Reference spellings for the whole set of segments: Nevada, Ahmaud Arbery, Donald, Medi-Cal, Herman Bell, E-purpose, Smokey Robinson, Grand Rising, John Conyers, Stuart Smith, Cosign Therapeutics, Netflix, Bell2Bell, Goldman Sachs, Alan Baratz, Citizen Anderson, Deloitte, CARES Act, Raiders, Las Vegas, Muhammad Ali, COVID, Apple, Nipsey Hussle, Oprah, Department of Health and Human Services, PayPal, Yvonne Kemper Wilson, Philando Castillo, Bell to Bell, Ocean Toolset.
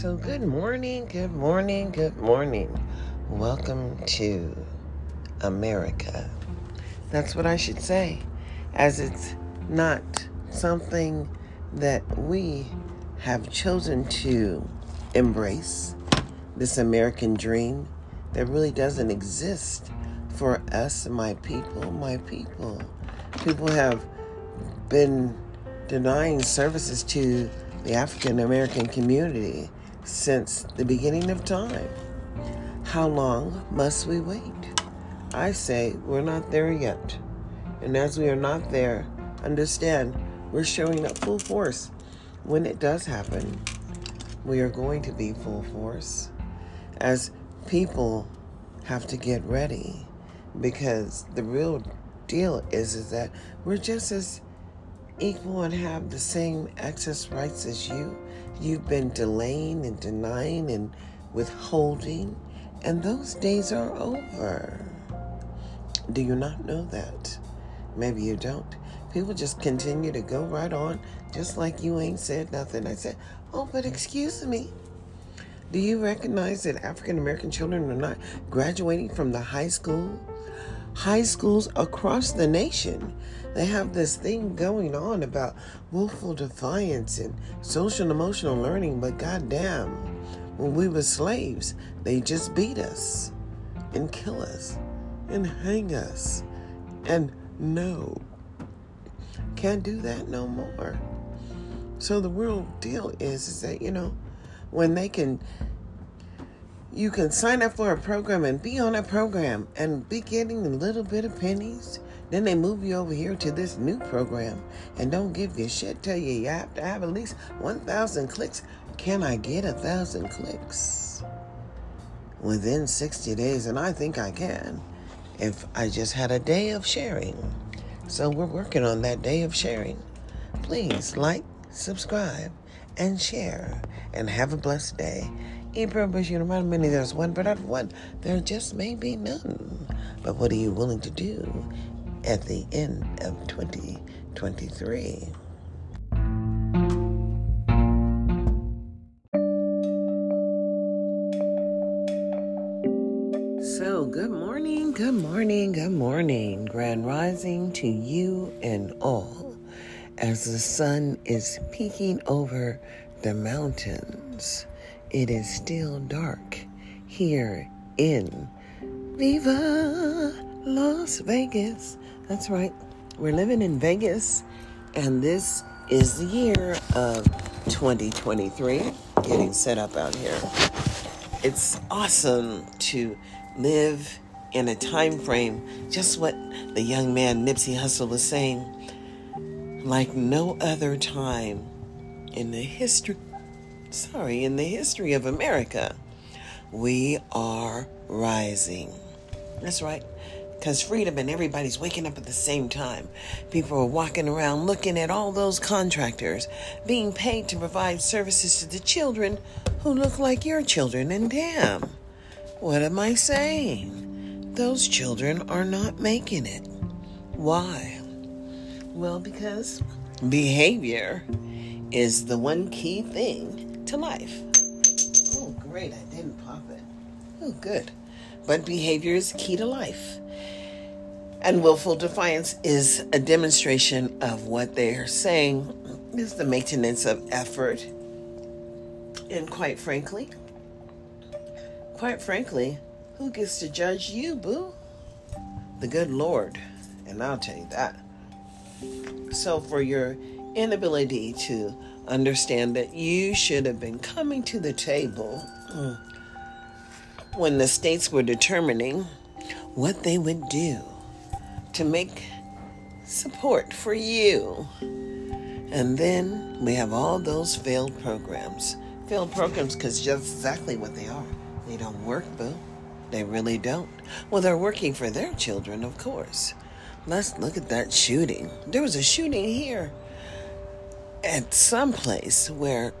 So good morning. Welcome to America. That's what I should say, as it's not something that we have chosen to embrace, this American dream that really doesn't exist for us, my people. People have been denying services to the African American community since the beginning of time. How long must we wait? I say we're not there yet. And as we are not there, understand we're showing up full force. When it does happen, we are going to be full force, as people have to get ready, because the real deal is that we're just as equal and have the same access rights as you. You've been delaying and denying and withholding, and those days are over. Do you not know that? Maybe you don't. People just continue to go right on, just like you ain't said nothing. I said, oh, but excuse me. Do you recognize that African American children are not graduating from the high school? High schools across the nation, they have this thing going on about willful defiance and social and emotional learning, but goddamn, when we were slaves, they just beat us and kill us and hang us. And no, can't do that no more. So the real deal is that, you know, when they can, you can sign up for a program and be on a program and be getting a little bit of pennies. Then they move you over here to this new program and don't give you shit. Tell you you have to have at least 1,000 clicks. Can I get 1,000 clicks within 60 days? And I think I can if I just had a day of sharing. So we're working on that day of sharing. Please like, subscribe, and share. And have a blessed day. In purpose, you know how many there's one, but out of one, there just may be none. But what are you willing to do at the end of 2023? So, good morning. Grand rising to you and all as the sun is peeking over the mountains. It is still dark here in Viva Las Vegas. That's right. We're living in Vegas, and this is the year of 2023 getting set up out here. It's awesome to live in a time frame, just what the young man Nipsey Hussle was saying, like no other time in the history. In the history of America, we are rising. That's right. Because freedom and everybody's waking up at the same time. People are walking around looking at all those contractors being paid to provide services to the children who look like your children. And damn, what am I saying? Those children are not making it. Why? Well, because behavior is the one key thing to life. Oh, great. I didn't pop it. Oh, good. But behavior is key to life. And willful defiance is a demonstration of what they are saying is the maintenance of effort. And quite frankly, who gets to judge you, boo? The good Lord. And I'll tell you that. So for your inability to understand that you should have been coming to the table when the states were determining what they would do to make support for you. And then we have all those failed programs. Failed programs because just exactly what they are. They don't work, boo. They really don't. Well, they're working for their children, of course. Let's look at that shooting. There was a shooting here at some place where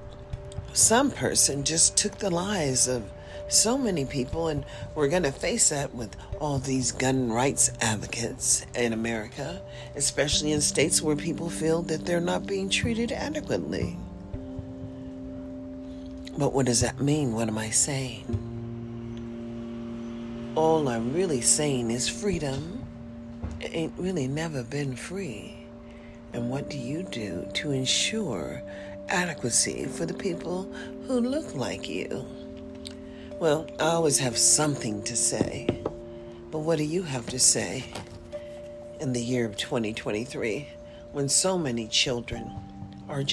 some person just took the lives of so many people, and we're going to face that with all these gun rights advocates in America, especially in states where people feel that they're not being treated adequately. But what does that mean? What am I saying? All I'm really saying is freedom. It ain't really never been free. And what do you do to ensure adequacy for the people who look like you? Well, I always have something to say. But what do you have to say in the year of 2023 when so many children are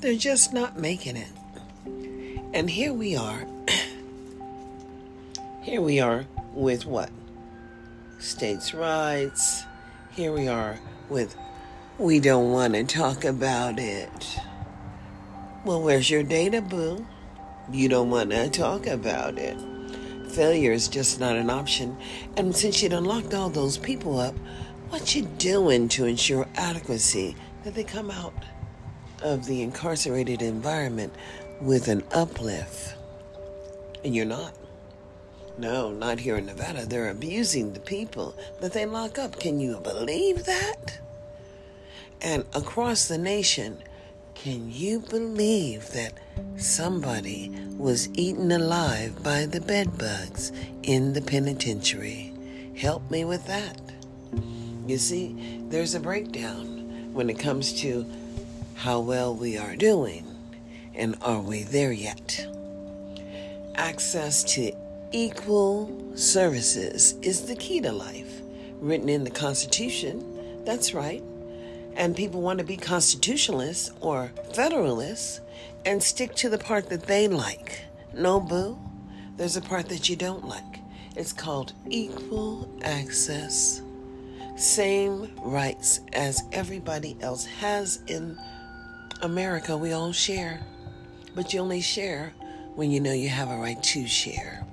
they're just not making it? And here we are. Here we are with what? States' rights. Here we are with, we don't want to talk about it. Well, where's your data, boo? You don't want to talk about it. Failure is just not an option. And since you done locked all those people up, what you doing to ensure adequacy that they come out of the incarcerated environment with an uplift? And you're not. No, not here in Nevada. They're abusing the people that they lock up. Can you believe that? And across the nation, can you believe that somebody was eaten alive by the bedbugs in the penitentiary? Help me with that. You see, there's a breakdown when it comes to how well we are doing and are we there yet. Access to equal services is the key to life, written in the Constitution. That's right. And people want to be constitutionalists or federalists and stick to the part that they like. No, boo. There's a part that you don't like. It's called equal access. Same rights as everybody else has in America. We all share. But you only share when you know you have a right to share.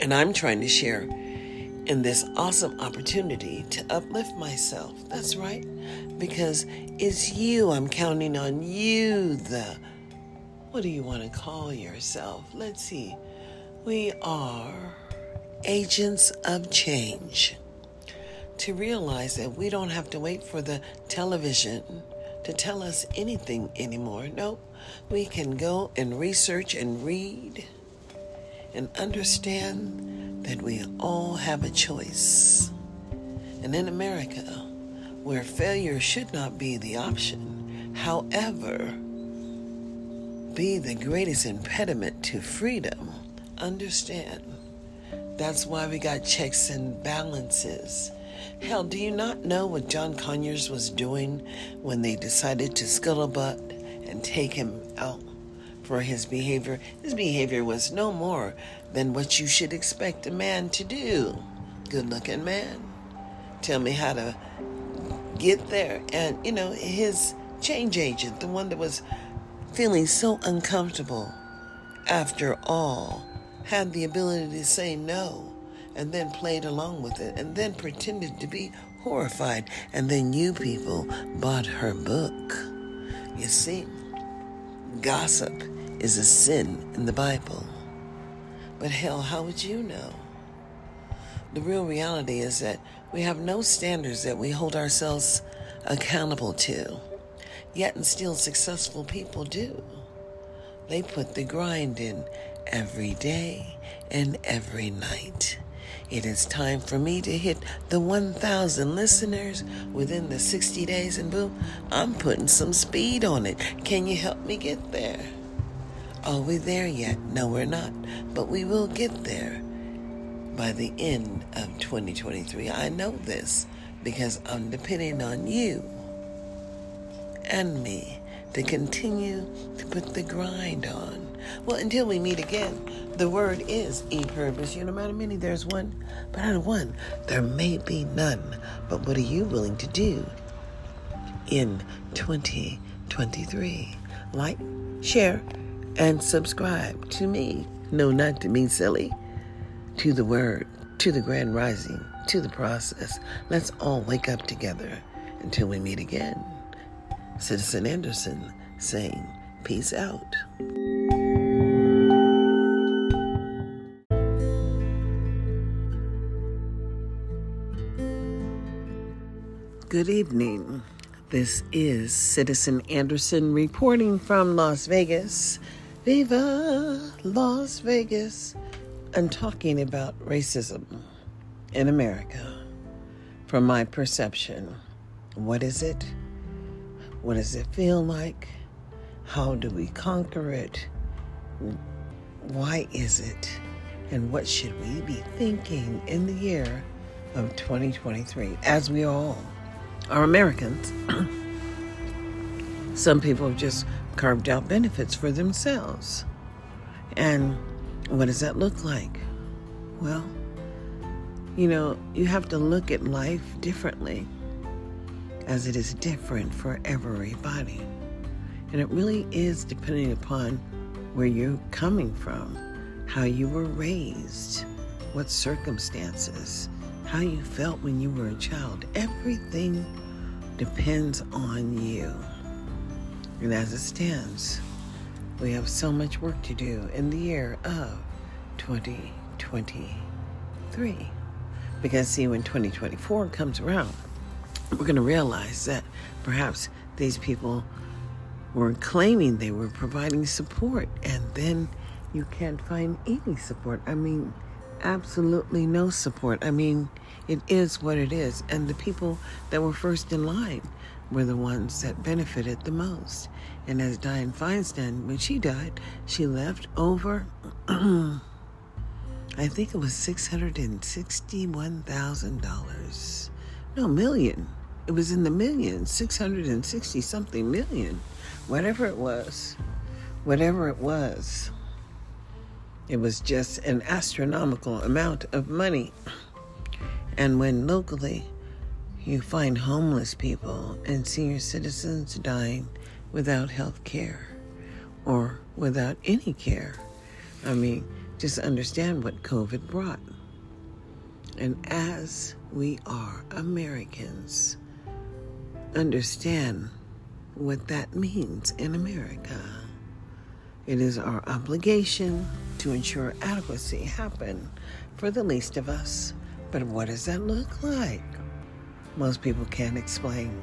And I'm trying to share in this awesome opportunity to uplift myself. That's right. Because it's you. I'm counting on you. What do you want to call yourself? Let's see. We are agents of change. To realize that we don't have to wait for the television to tell us anything anymore. Nope. We can go and research and read and understand that we all have a choice. And in America, where failure should not be the option, however, be the greatest impediment to freedom, understand. That's why we got checks and balances. Hell, do you not know what John Conyers was doing when they decided to scuttlebutt and take him out for his behavior? His behavior was no more than what you should expect a man to do. Good-looking man. Tell me how to get there. And, you know, his change agent, the one that was feeling so uncomfortable, after all, had the ability to say no and then played along with it and then pretended to be horrified. And then you people bought her book. You see, gossip is a sin in the Bible. But hell, how would you know? The real reality is that we have no standards that we hold ourselves accountable to. Yet and still successful people do. They put the grind in every day and every night. It is time for me to hit the 1,000 listeners within the 60 days. And boom, I'm putting some speed on it. Can you help me get there? Are we there yet? No, we're not. But we will get there by the end of 2023. I know this because I'm depending on you and me to continue to put the grind on. Well, until we meet again, the word is e-purpose. You know, no matter how many, there's one. But out of one, there may be none. But what are you willing to do in 2023? Like, share, and subscribe to me. No, not to me, silly. To the word, to the grand rising, to the process. Let's all wake up together until we meet again. Citizen Anderson saying, peace out. Good evening. This is Citizen Anderson reporting from Las Vegas. Viva Las Vegas. I'm talking about racism in America. From my perception, what is it? What does it feel like? How do we conquer it? Why is it? And what should we be thinking in the year of 2023 as we all are Americans? Some people have just carved out benefits for themselves. And what does that look like? Well, you know, you have to look at life differently, as it is different for everybody. And it really is depending upon where you're coming from, how you were raised, what circumstances, how you felt when you were a child. Everything depends on you. And as it stands, we have so much work to do in the year of 2023. Because see, when 2024 comes around, we're going to realize that perhaps these people were claiming they were providing support, and then you can't find any support. I mean, absolutely no support. I mean, it is what it is. And the people that were first in line were the ones that benefited the most. And as Diane Feinstein, when she died, she left over, I think it was $661,000. No, million. It was in the millions, 660 something million. Whatever it was. It was just an astronomical amount of money. And when locally you find homeless people and senior citizens dying without health care or without any care, I mean, just understand what COVID brought. And as we are Americans, understand what that means in America. It is our obligation to ensure adequacy happen for the least of us. But what does that look like? Most people can't explain.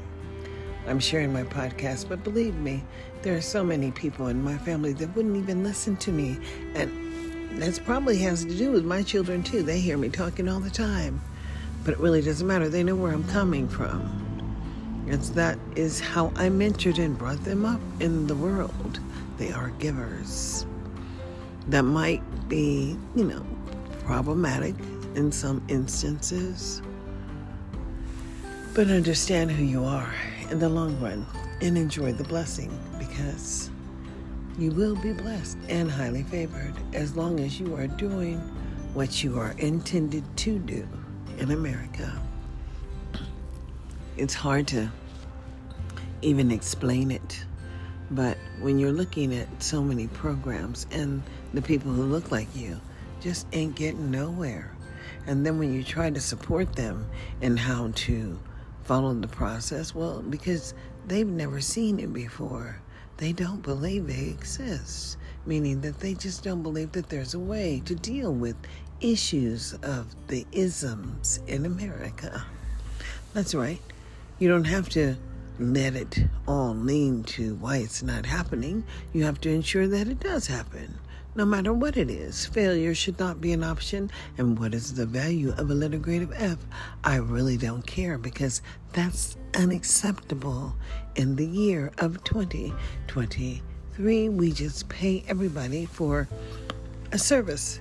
I'm sharing my podcast, but believe me, there are so many people in my family that wouldn't even listen to me. And that probably has to do with my children too. They hear me talking all the time, but it really doesn't matter. They know where I'm coming from. That is how I mentored and brought them up in the world. They are givers. That might be, you know, problematic in some instances. But understand who you are in the long run and enjoy the blessing, because you will be blessed and highly favored as long as you are doing what you are intended to do in America. It's hard to even explain it, but when you're looking at so many programs and the people who look like you just ain't getting nowhere, and then when you try to support them and how to follow the process, well, because they've never seen it before, they don't believe they exist, meaning that they just don't believe that there's a way to deal with issues of the isms in America. That's right. You don't have to let it all lean to why it's not happening. You have to ensure that it does happen, no matter what it is. Failure should not be an option. And what is the value of a letter grade of F? I really don't care, because that's unacceptable in the year of 2023. We just pay everybody for a service,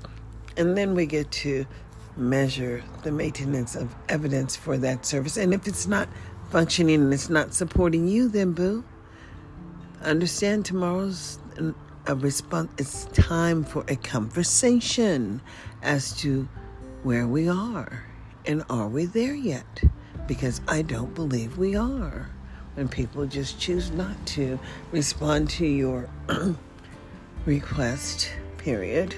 and then we get to measure the maintenance of evidence for that service. And if it's not functioning and it's not supporting you, then boo. Understand, tomorrow's a response. It's time for a conversation as to where we are and are we there yet? Because I don't believe we are. When people just choose not to respond to your request, period.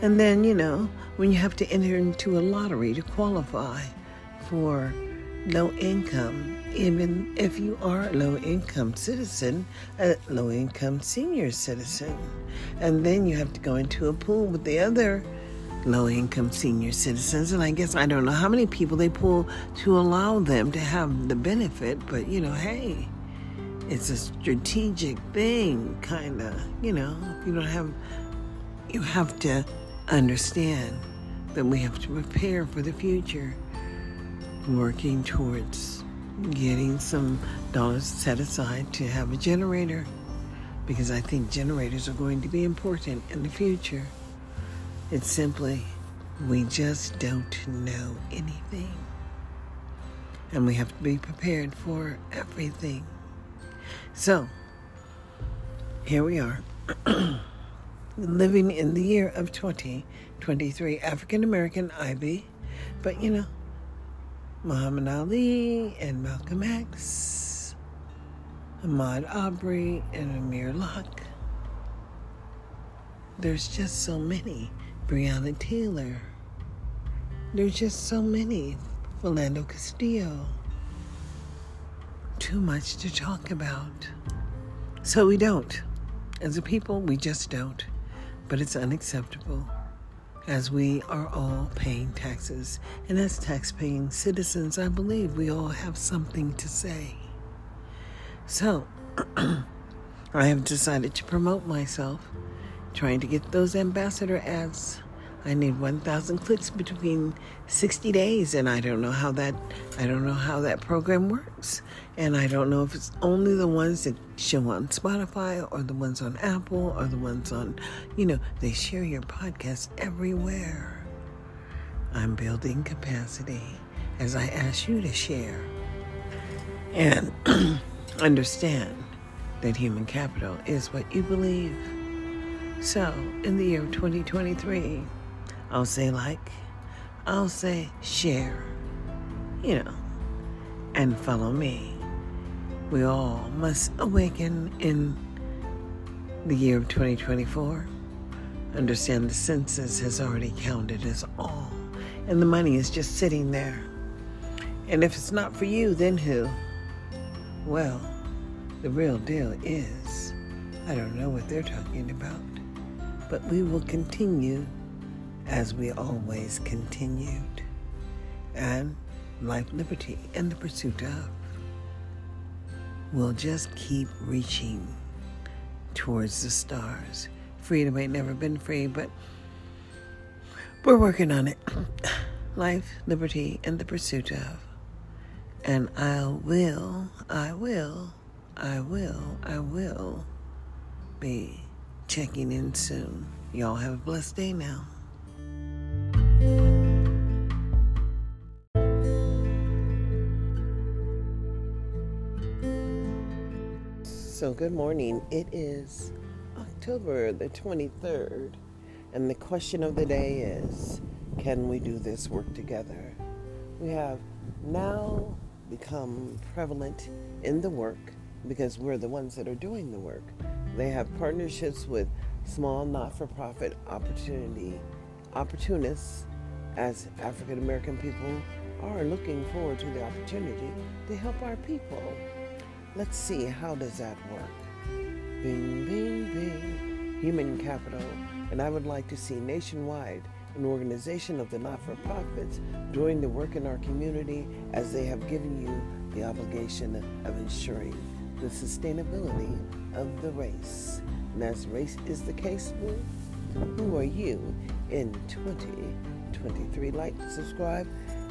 And then, you know, when you have to enter into a lottery to qualify for low income, even if you are a low income citizen, a low income senior citizen, and then you have to go into a pool with the other low income senior citizens. And I guess I don't know how many people they pull to allow them to have the benefit, but you know, hey, it's a strategic thing, kind of, you know. You have to understand that we have to prepare for the future, working towards getting some dollars set aside to have a generator, because I think generators are going to be important in the future. It's simply, we just don't know anything. And we have to be prepared for everything. So, here we are. Living in the year of 2023, African-American Ivy. But, you know, Muhammad Ali and Malcolm X, Ahmaud Arbery and Amir Locke. There's just so many. Breonna Taylor. There's just so many. Philando Castillo. Too much to talk about. So we don't. As a people, we just don't. But it's unacceptable, as we are all paying taxes. And as tax-paying citizens, I believe we all have something to say. So, I have decided to promote myself, trying to get those ambassador ads. I need 1,000 clicks between 60 days, and I don't know how that program works. And I don't know if it's only the ones that show on Spotify or the ones on Apple or the ones on, they share your podcast everywhere. I'm building capacity as I ask you to share. And understand that human capital is what you believe. So, in the year 2023, I'll say like, I'll say share, and follow me. We all must awaken in the year of 2024. Understand the census has already counted us all, and the money is just sitting there. And if it's not for you, then who? Well, the real deal is, I don't know what they're talking about, but we will continue as we always continued. And life, liberty, and the pursuit of. We'll just keep reaching towards the stars. Freedom ain't never been free, but we're working on it. Life, liberty, and the pursuit of. And I will be checking in soon. Y'all have a blessed day now. So good morning. It is October the 23rd, and the question of the day is, can we do this work together? We have now become prevalent in the work because we're the ones that are doing the work. They have partnerships with small not-for-profit opportunists, as African-American people are looking forward to the opportunity to help our people. Let's see, how does that work? Bing, bing, bing. Human capital. And I would like to see nationwide an organization of the not-for-profits doing the work in our community, as they have given you the obligation of ensuring the sustainability of the race. And as race is the case, who are you in 2023? Like, subscribe.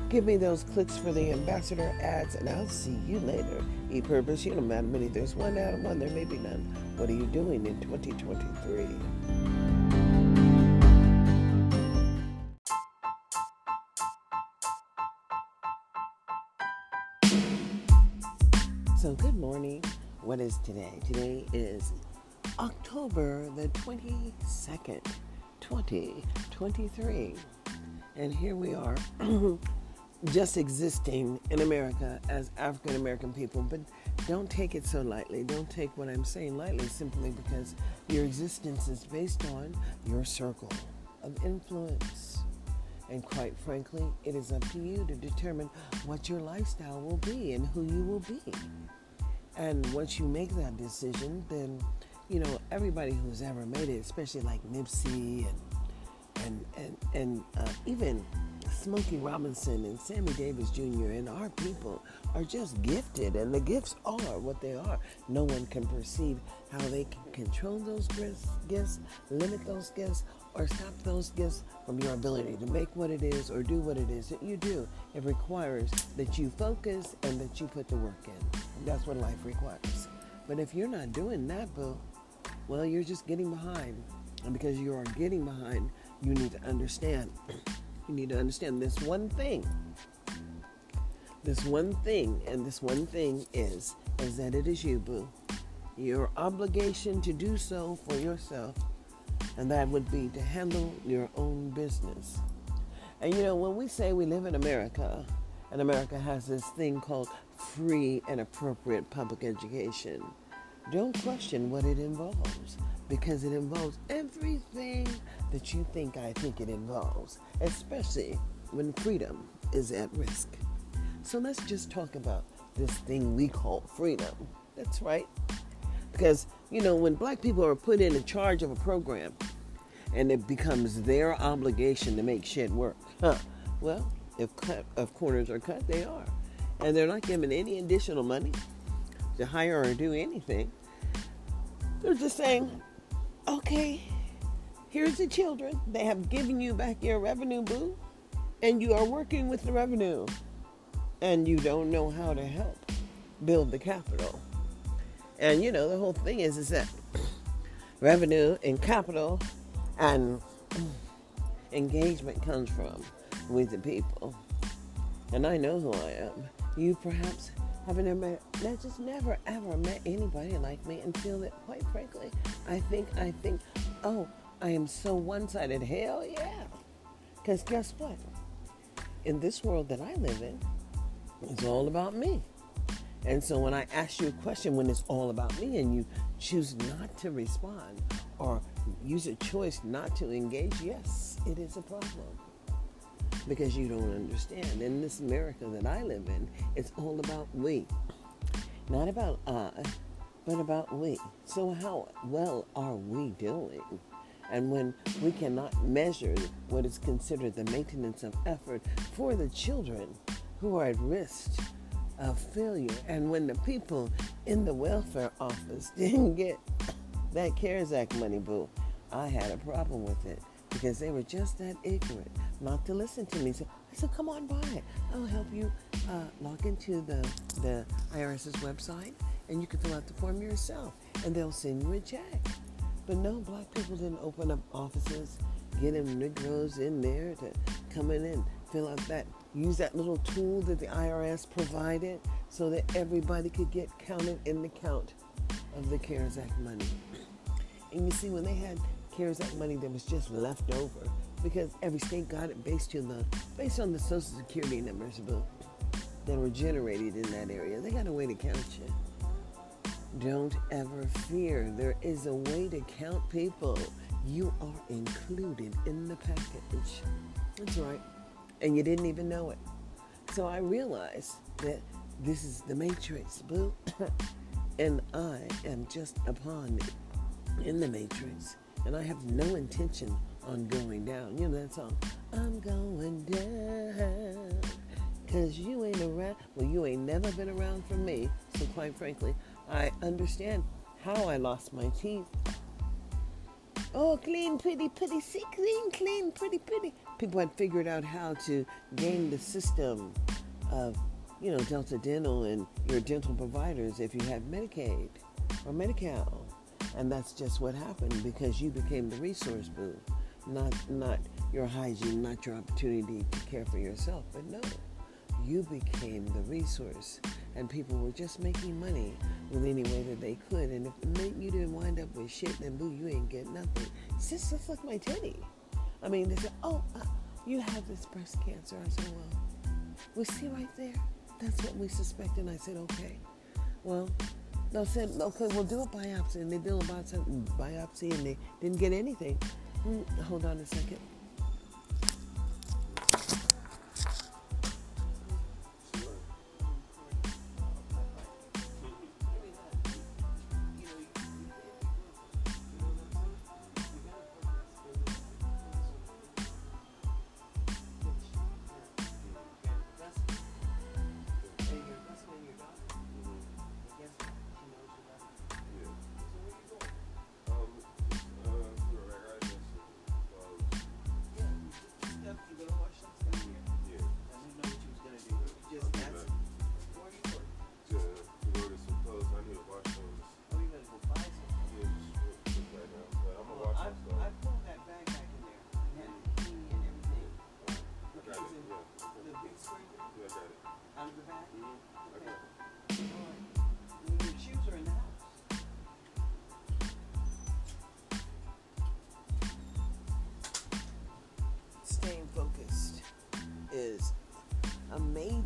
Give me those clicks for the ambassador ads, and I'll see you later. E-purpose, you don't matter many. There's one out of one, there may be none. What are you doing in 2023? So, good morning. What is today? Today is October the 22nd, 2023. And here we are, just existing in America as African-American people. But don't take it so lightly. Don't take what I'm saying lightly, simply because your existence is based on your circle of influence. And quite frankly, it is up to you to determine what your lifestyle will be and who you will be. And once you make that decision, then, everybody who's ever made it, especially like Nipsey and and even Smokey Robinson and Sammy Davis Jr. and our people are just gifted, and the gifts are what they are. No one can perceive how they can control those gifts, limit those gifts, or stop those gifts from your ability to make what it is or do what it is that you do. It requires that you focus and that you put the work in. That's what life requires. But if you're not doing that, boo, well, you're just getting behind. And because you are getting behind, you need to understand. You need to understand this one thing. This one thing, and this one thing is that it is you, boo. Your obligation to do so for yourself, and that would be to handle your own business. And you know, when we say we live in America, and America has this thing called free and appropriate public education, don't question what it involves, because it involves everything that you think I think it involves, especially when freedom is at risk. So let's just talk about this thing we call freedom. That's right. Because, you know, when black people are put in charge of a program and it becomes their obligation to make shit work, well, if corners are cut, they are. And they're not given any additional money to hire or do anything. They're just saying, okay, here's the children. They have given you back your revenue, boo, and you are working with the revenue. And you don't know how to help build the capital. And, you know, the whole thing is that revenue and capital and engagement comes from with the people. And I know who I am. You perhaps haven't never ever met anybody like me and feel that, quite frankly, I think, oh, I am so one-sided. Hell yeah. Because guess what? In this world that I live in, it's all about me. And so when I ask you a question, when it's all about me and you choose not to respond or use a choice not to engage, yes, it is a problem. Because you don't understand. In this America that I live in, it's all about we. Not about I, but about we. So how well are we doing? And when we cannot measure what is considered the maintenance of effort for the children who are at risk of failure, and when the people in the welfare office didn't get that CARES Act money, boo, I had a problem with it because they were just that ignorant not to listen to me. So I said, come on by. I'll help you log into the IRS's website, and you can fill out the form yourself, and they'll send you a check. But no, black people didn't open up offices, get them Negroes in there to come in and fill out that, use that little tool that the IRS provided so that everybody could get counted in the count of the CARES Act money. And you see, when they had CARES Act money that was just left over, because every state got it based on the Social Security numbers that were generated in that area. They got a way to count you. Don't ever fear. There is a way to count people. You are included in the package. That's right. And you didn't even know it. So I realized that this is the matrix, boo. And I am just a pawn in the matrix. And I have no intention on going down. You know that song, I'm going down, because you ain't around. Well, you ain't never been around for me. So quite frankly, I understand how I lost my teeth. Oh, clean, pretty, pretty, see, clean, pretty, pretty. People had figured out how to game the system of, you know, Delta Dental and your dental providers if you have Medicaid or Medi-Cal. And that's just what happened, because you became the resource, boo. Not your hygiene, not your opportunity to care for yourself. But no, you became the resource. And people were just making money with any way that they could. And if it meant you didn't wind up with shit, then boo, you ain't get nothing. Sis, that's like my titty. I mean, they said, oh, you have this breast cancer. I said, well, we see right there. That's what we suspect. And I said, okay. Well, they said, okay, we'll do a biopsy. And they did a biopsy and they didn't get anything. Hold on a second.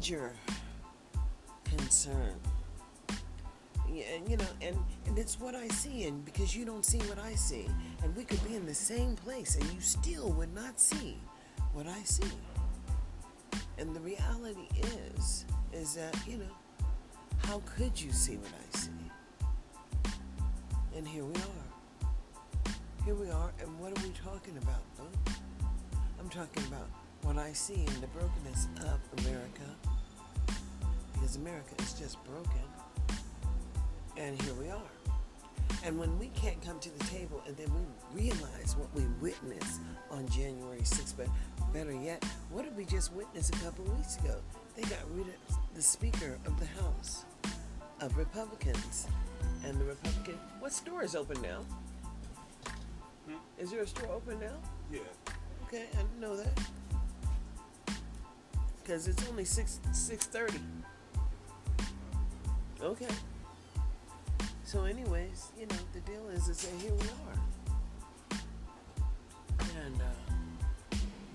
major concern. You know, and it's what I see, and because you don't see what I see, and we could be in the same place and you still would not see what I see. And the reality is that, you know, how could you see what I see? And here we are. Here we are, and what are we talking about, huh? I'm talking about what I see in the brokenness of America, because America is just broken. And here we are. And when we can't come to the table and then we realize what we witnessed on January 6th, but better yet, what did we just witness a couple of weeks ago? They got rid of the Speaker of the House of Republicans. And the Republican, what store is open now? Is there a store open now? Yeah. Okay, I didn't know that. Because it's only 6:30. Okay. So anyways, you know, the deal is that here we are. And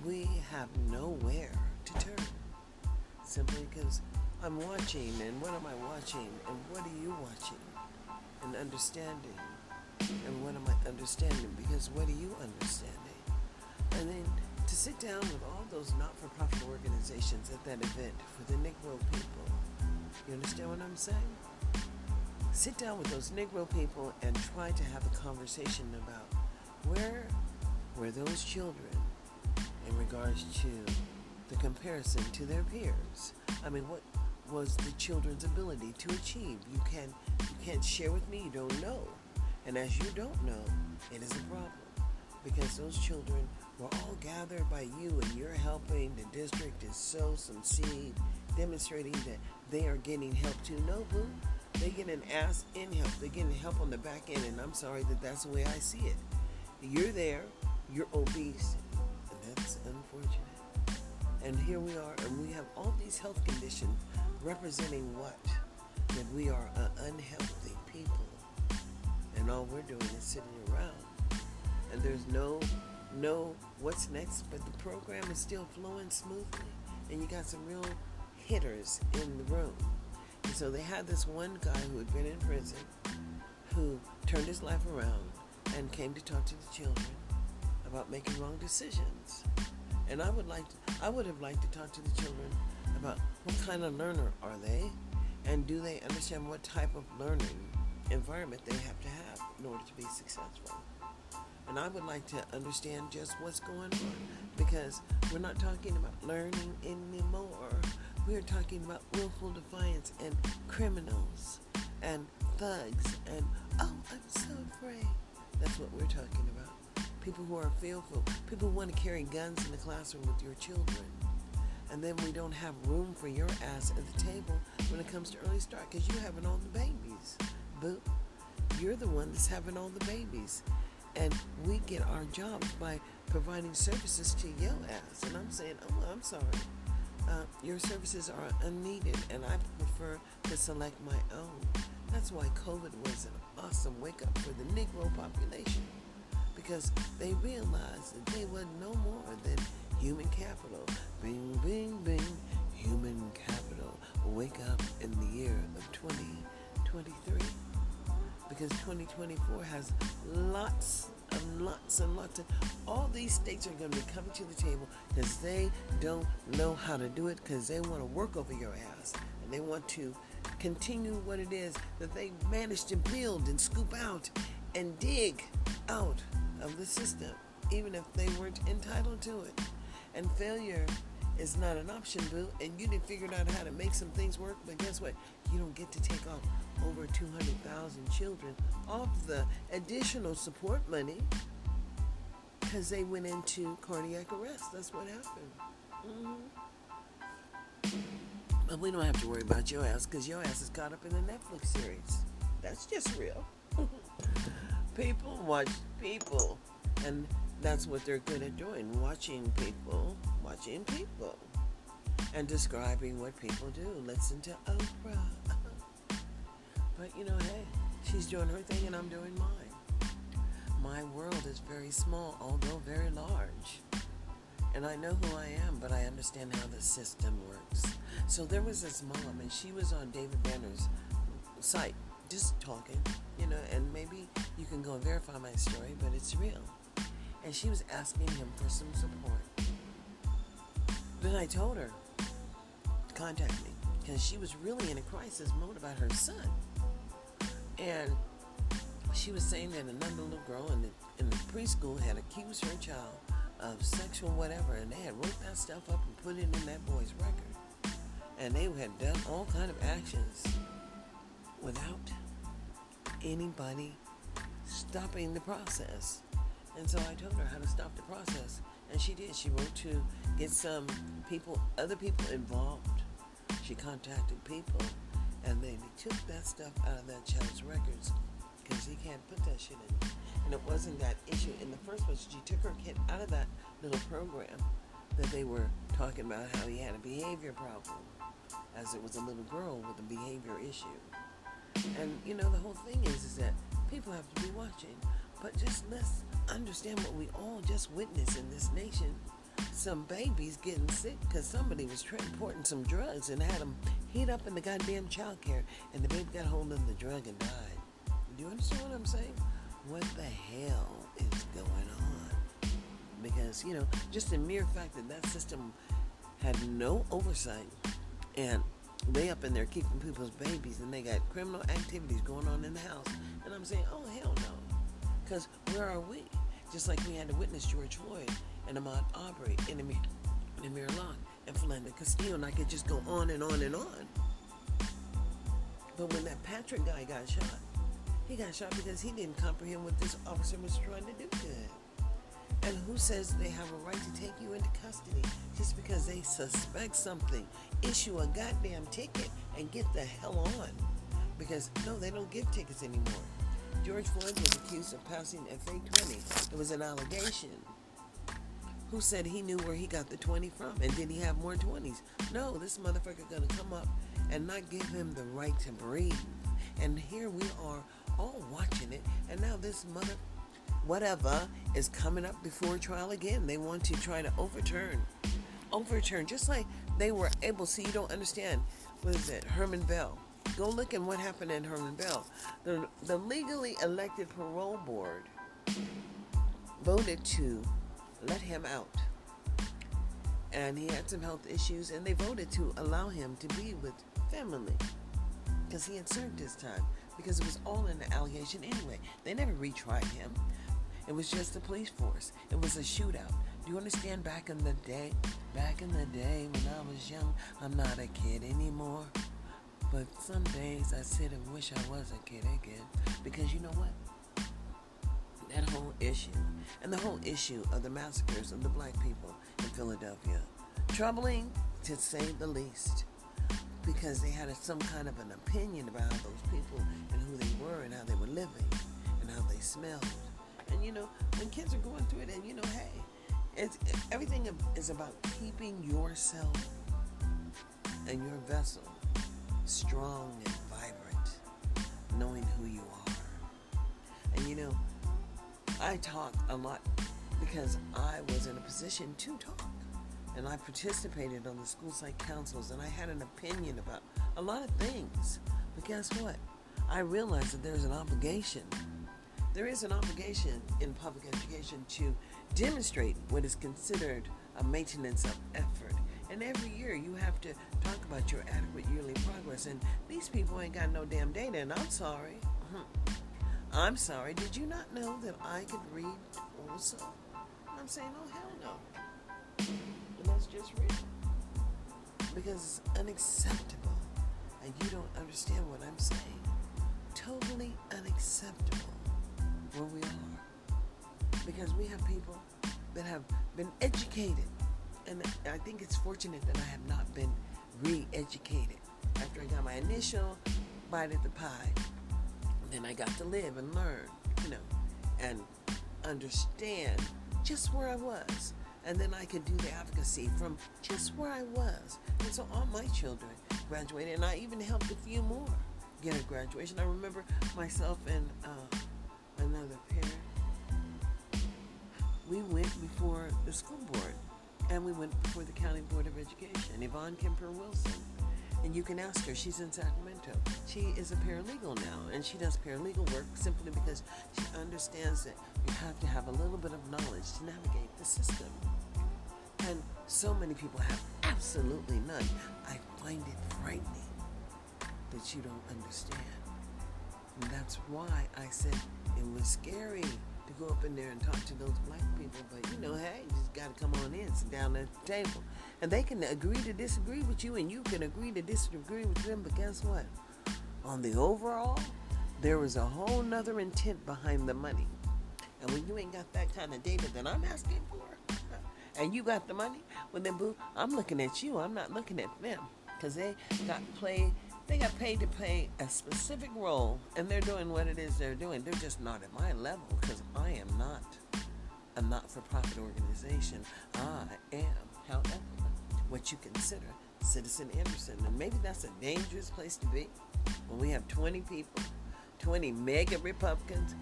we have nowhere to turn. Simply because I'm watching, and what am I watching? And what are you watching? And understanding. And what am I understanding? Because what are you understanding? And then to sit down with all those not-for-profit organizations at that event for the Negro people. You understand what I'm saying? Sit down with those Negro people and try to have a conversation about where were those children in regards to the comparison to their peers. I mean, what was the children's ability to achieve? You can't share with me, you don't know. And as you don't know, it is a problem. Because those children were all gathered by you and you're helping the district to sow some seed, demonstrating that they are getting help too. No, boo. They get an ass-in help. They're getting help on the back end, and I'm sorry that's the way I see it. You're there. You're obese. And that's unfortunate. And here we are, and we have all these health conditions representing what? That we are an unhealthy people. And all we're doing is sitting around. And there's no what's next, but the program is still flowing smoothly. And you got some real hitters in the room. So they had this one guy who had been in prison who turned his life around and came to talk to the children about making wrong decisions. And I would have liked to talk to the children about what kind of learner are they, and do they understand what type of learning environment they have to have in order to be successful. And I would like to understand just what's going on, because we're not talking about learning anymore. We are talking about willful defiance and criminals and thugs and, oh, I'm so afraid. That's what we're talking about. People who are fearful. People who want to carry guns in the classroom with your children. And then we don't have room for your ass at the table when it comes to early start, because you're having all the babies. Boo. You're the one that's having all the babies. And we get our jobs by providing services to your ass. And I'm saying, oh, I'm sorry. Your services are unneeded, and I prefer to select my own. That's why COVID was an awesome wake-up for the Negro population, because they realized that they were no more than human capital. Bing, bing, bing, human capital. Wake up in the year of 2023, because 2024 has lots and lots and lots of, all these states are going to be coming to the table because they don't know how to do it, because they want to work over your ass, and they want to continue what it is that they managed to build and scoop out and dig out of the system, even if they weren't entitled to it. And failure is not an option, boo. And you didn't figure out how to make some things work, but guess what? You don't get to take off over 200,000 children off the additional support money because they went into cardiac arrest. That's what happened. Mm-hmm. But we don't have to worry about your ass, because your ass is caught up in the Netflix series. That's just real. People watch people, and that's what they're good at doing, watching people, and describing what people do. Listen to Oprah. But you know, hey, she's doing her thing and I'm doing mine. My world is very small, although very large. and I know who I am, but I understand how the system works. So there was this mom, and she was on David Banner's site, just talking, you know, and maybe you can go and verify my story, but it's real. And she was asking him for some support. Then I told her, contact me, because she was really in a crisis mode about her son. And she was saying that another little girl in the preschool had accused her child of sexual whatever, and they had worked that stuff up and put it in that boy's record. And they had done all kind of actions without anybody stopping the process. And so I told her how to stop the process, and she did. She wrote to get some people, other people involved. She contacted people, and they took that stuff out of that child's records, because he can't put that shit in. And it wasn't that issue in the first place. She took her kid out of that little program that they were talking about how he had a behavior problem, as it was a little girl with a behavior issue. And, you know, the whole thing is that people have to be watching. But just let's understand what we all just witnessed in this nation. Some babies getting sick because somebody was transporting some drugs and had them heat up in the goddamn child care, and the baby got hold of the drug and died. Do you understand what I'm saying? What the hell is going on? Because, you know, just the mere fact that that system had no oversight, and they up in there keeping people's babies, and they got criminal activities going on in the house. And I'm saying, oh, hell no. Because where are we? Just like we had to witness George Floyd and Ahmaud Arbery and Amir Locke and Philando Castillo, and I could just go on and on and on. But when that Patrick guy got shot, he got shot because he didn't comprehend what this officer was trying to do to him. And who says they have a right to take you into custody just because they suspect something? Issue a goddamn ticket and get the hell on. Because, no, they don't give tickets anymore. George Floyd was accused of passing FA-20. It was an allegation. Who said he knew where he got the 20 from? And did he have more 20s? No, this motherfucker gonna come up and not give him the right to breathe. And here we are all watching it, and now this mother whatever is coming up before trial again. They want to try to overturn, just like they were able. See, you don't understand. What is it? Herman Bell. Go look at what happened in Herman Bell. The legally elected parole board voted to let him out, and he had some health issues, and they voted to allow him to be with family because he had served his time. Because it was all in the allegation anyway. They never retried him. It was just the police force. It was a shootout. Do you understand? Back in the day when I was young, I'm not a kid anymore. But some days I sit and wish I was a kid again. Because you know what? That whole issue, and the whole issue of the massacres of the black people in Philadelphia, troubling to say the least. Because they had some kind of an opinion about those people and who they were and how they were living and how they smelled. And, you know, when kids are going through it, and, you know, hey, everything is about keeping yourself and your vessel strong and vibrant, knowing who you are. And, you know, I talk a lot because I was in a position to talk. And I participated on the school site councils, and I had an opinion about a lot of things. But guess what? I realized that there's an obligation. There is an obligation in public education to demonstrate what is considered a maintenance of effort. And every year you have to talk about your adequate yearly progress. And these people ain't got no damn data, and I'm sorry. I'm sorry. Did you not know that I could read also? And I'm saying, oh, hell no. That's just real. Because it's unacceptable. And you don't understand what I'm saying. Totally unacceptable where we are. Because we have people that have been educated. And I think it's fortunate that I have not been re-educated. After I got my initial bite at the pie, then I got to live and learn, you know, and understand just where I was. And then I could do the advocacy from just where I was. And so all my children graduated, and I even helped a few more get a graduation. I remember myself and another parent, we went before the school board, and And we went before the County Board of Education, Yvonne Kemper Wilson. And you can ask her. She's in Sacramento. She is a paralegal now, and she does paralegal work simply because she understands that you have to have a little bit of knowledge to navigate the system. And so many people have absolutely none. I find it frightening that you don't understand. And that's why I said it was scary to go up in there and talk to those black people. But, you know, hey, you just got to come on in, sit down at the table. And they can agree to disagree with you, and you can agree to disagree with them. But guess what? On the overall, there was a whole nother intent behind the money. And when you ain't got that kind of data that I'm asking for, and you got the money, well then, boo, I'm looking at you. I'm not looking at them. Because they got played. They got paid to play a specific role, and they're doing what it is they're doing. They're just not at my level, because I am not a not-for-profit organization. I am, however, what you consider Citizen Anderson. And maybe that's a dangerous place to be when we have 20 people, 20 mega Republicans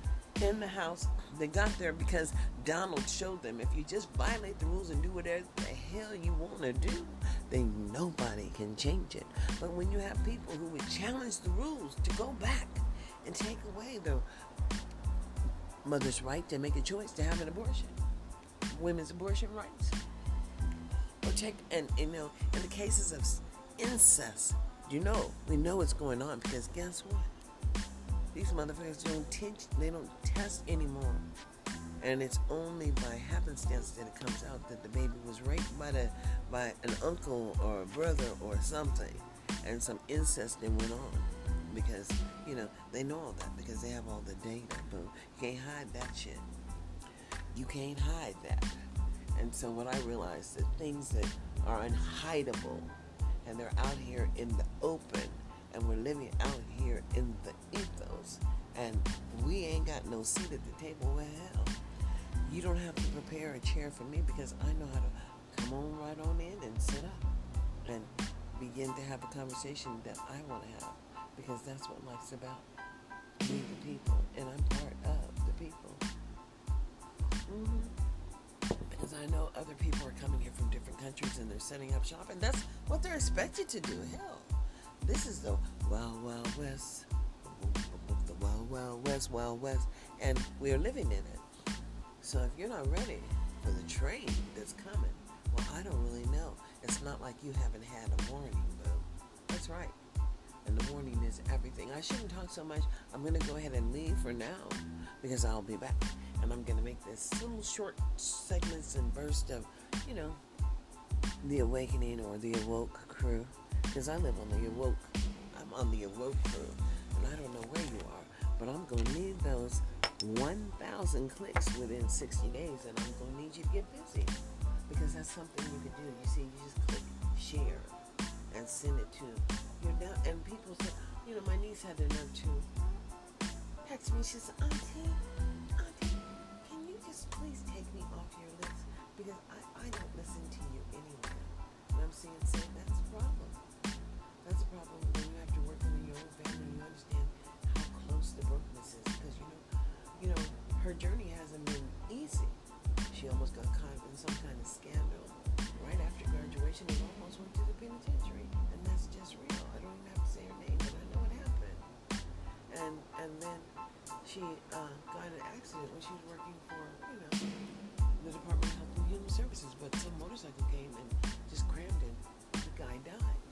in the House. They got there because Donald showed them if you just violate the rules and do whatever the hell you want to do, then nobody can change it. But when you have people who would challenge the rules to go back and take away the mother's right to make a choice to have an abortion, women's abortion rights, or take, and you know, in the cases of incest, you know, we know what's going on because guess what? These motherfuckers don't test anymore. And it's only by happenstance that it comes out that the baby was raped by an uncle or a brother or something. And some incest then went on. Because, you know, they know all that because they have all the data. Boom. You can't hide that shit. You can't hide that. And so when I realized that things that are unhideable and they're out here in the open, and we're living out here in the ethos, and we ain't got no seat at the table. Well, hell, you don't have to prepare a chair for me because I know how to come on right on in and sit up and begin to have a conversation that I want to have, because that's what life's about. We the people, and I'm part of the people. Because I know other people are coming here from different countries and they're setting up shop, and that's what they're expected to do. Hell, this is the Wild Wild West. The Wild Wild West, Wild West. And we're living in it. So if you're not ready for the train that's coming, well, I don't really know. It's not like you haven't had a warning, boo. That's right. And the warning is everything. I shouldn't talk so much. I'm going to go ahead and leave for now because I'll be back. And I'm going to make this little short segments and burst of, you know, the awakening or the awoke crew. Because I live on the awoke. I'm on the awoke crew. And I don't know where you are, but I'm going to need those 1,000 clicks within 60 days, and I'm going to need you to get busy, because that's something you can do. You see, you just click share and send it to your down. And people say, you know, my niece had enough to text me. She said, Auntie, can you just please take me off your list, because I don't listen to you anywhere. And I'm seeing, that's a problem. That's a problem when you have to work in your own family. You understand how close the brokenness is, because you know, her journey hasn't been easy. She almost got caught in some kind of scandal right after graduation and almost went to the penitentiary, and that's just real. I don't even have to say her name, but I know it happened. And then she got in an accident when she was working for, you know, the Department of Health and Human Services, but some motorcycle came and just crammed in. The guy died.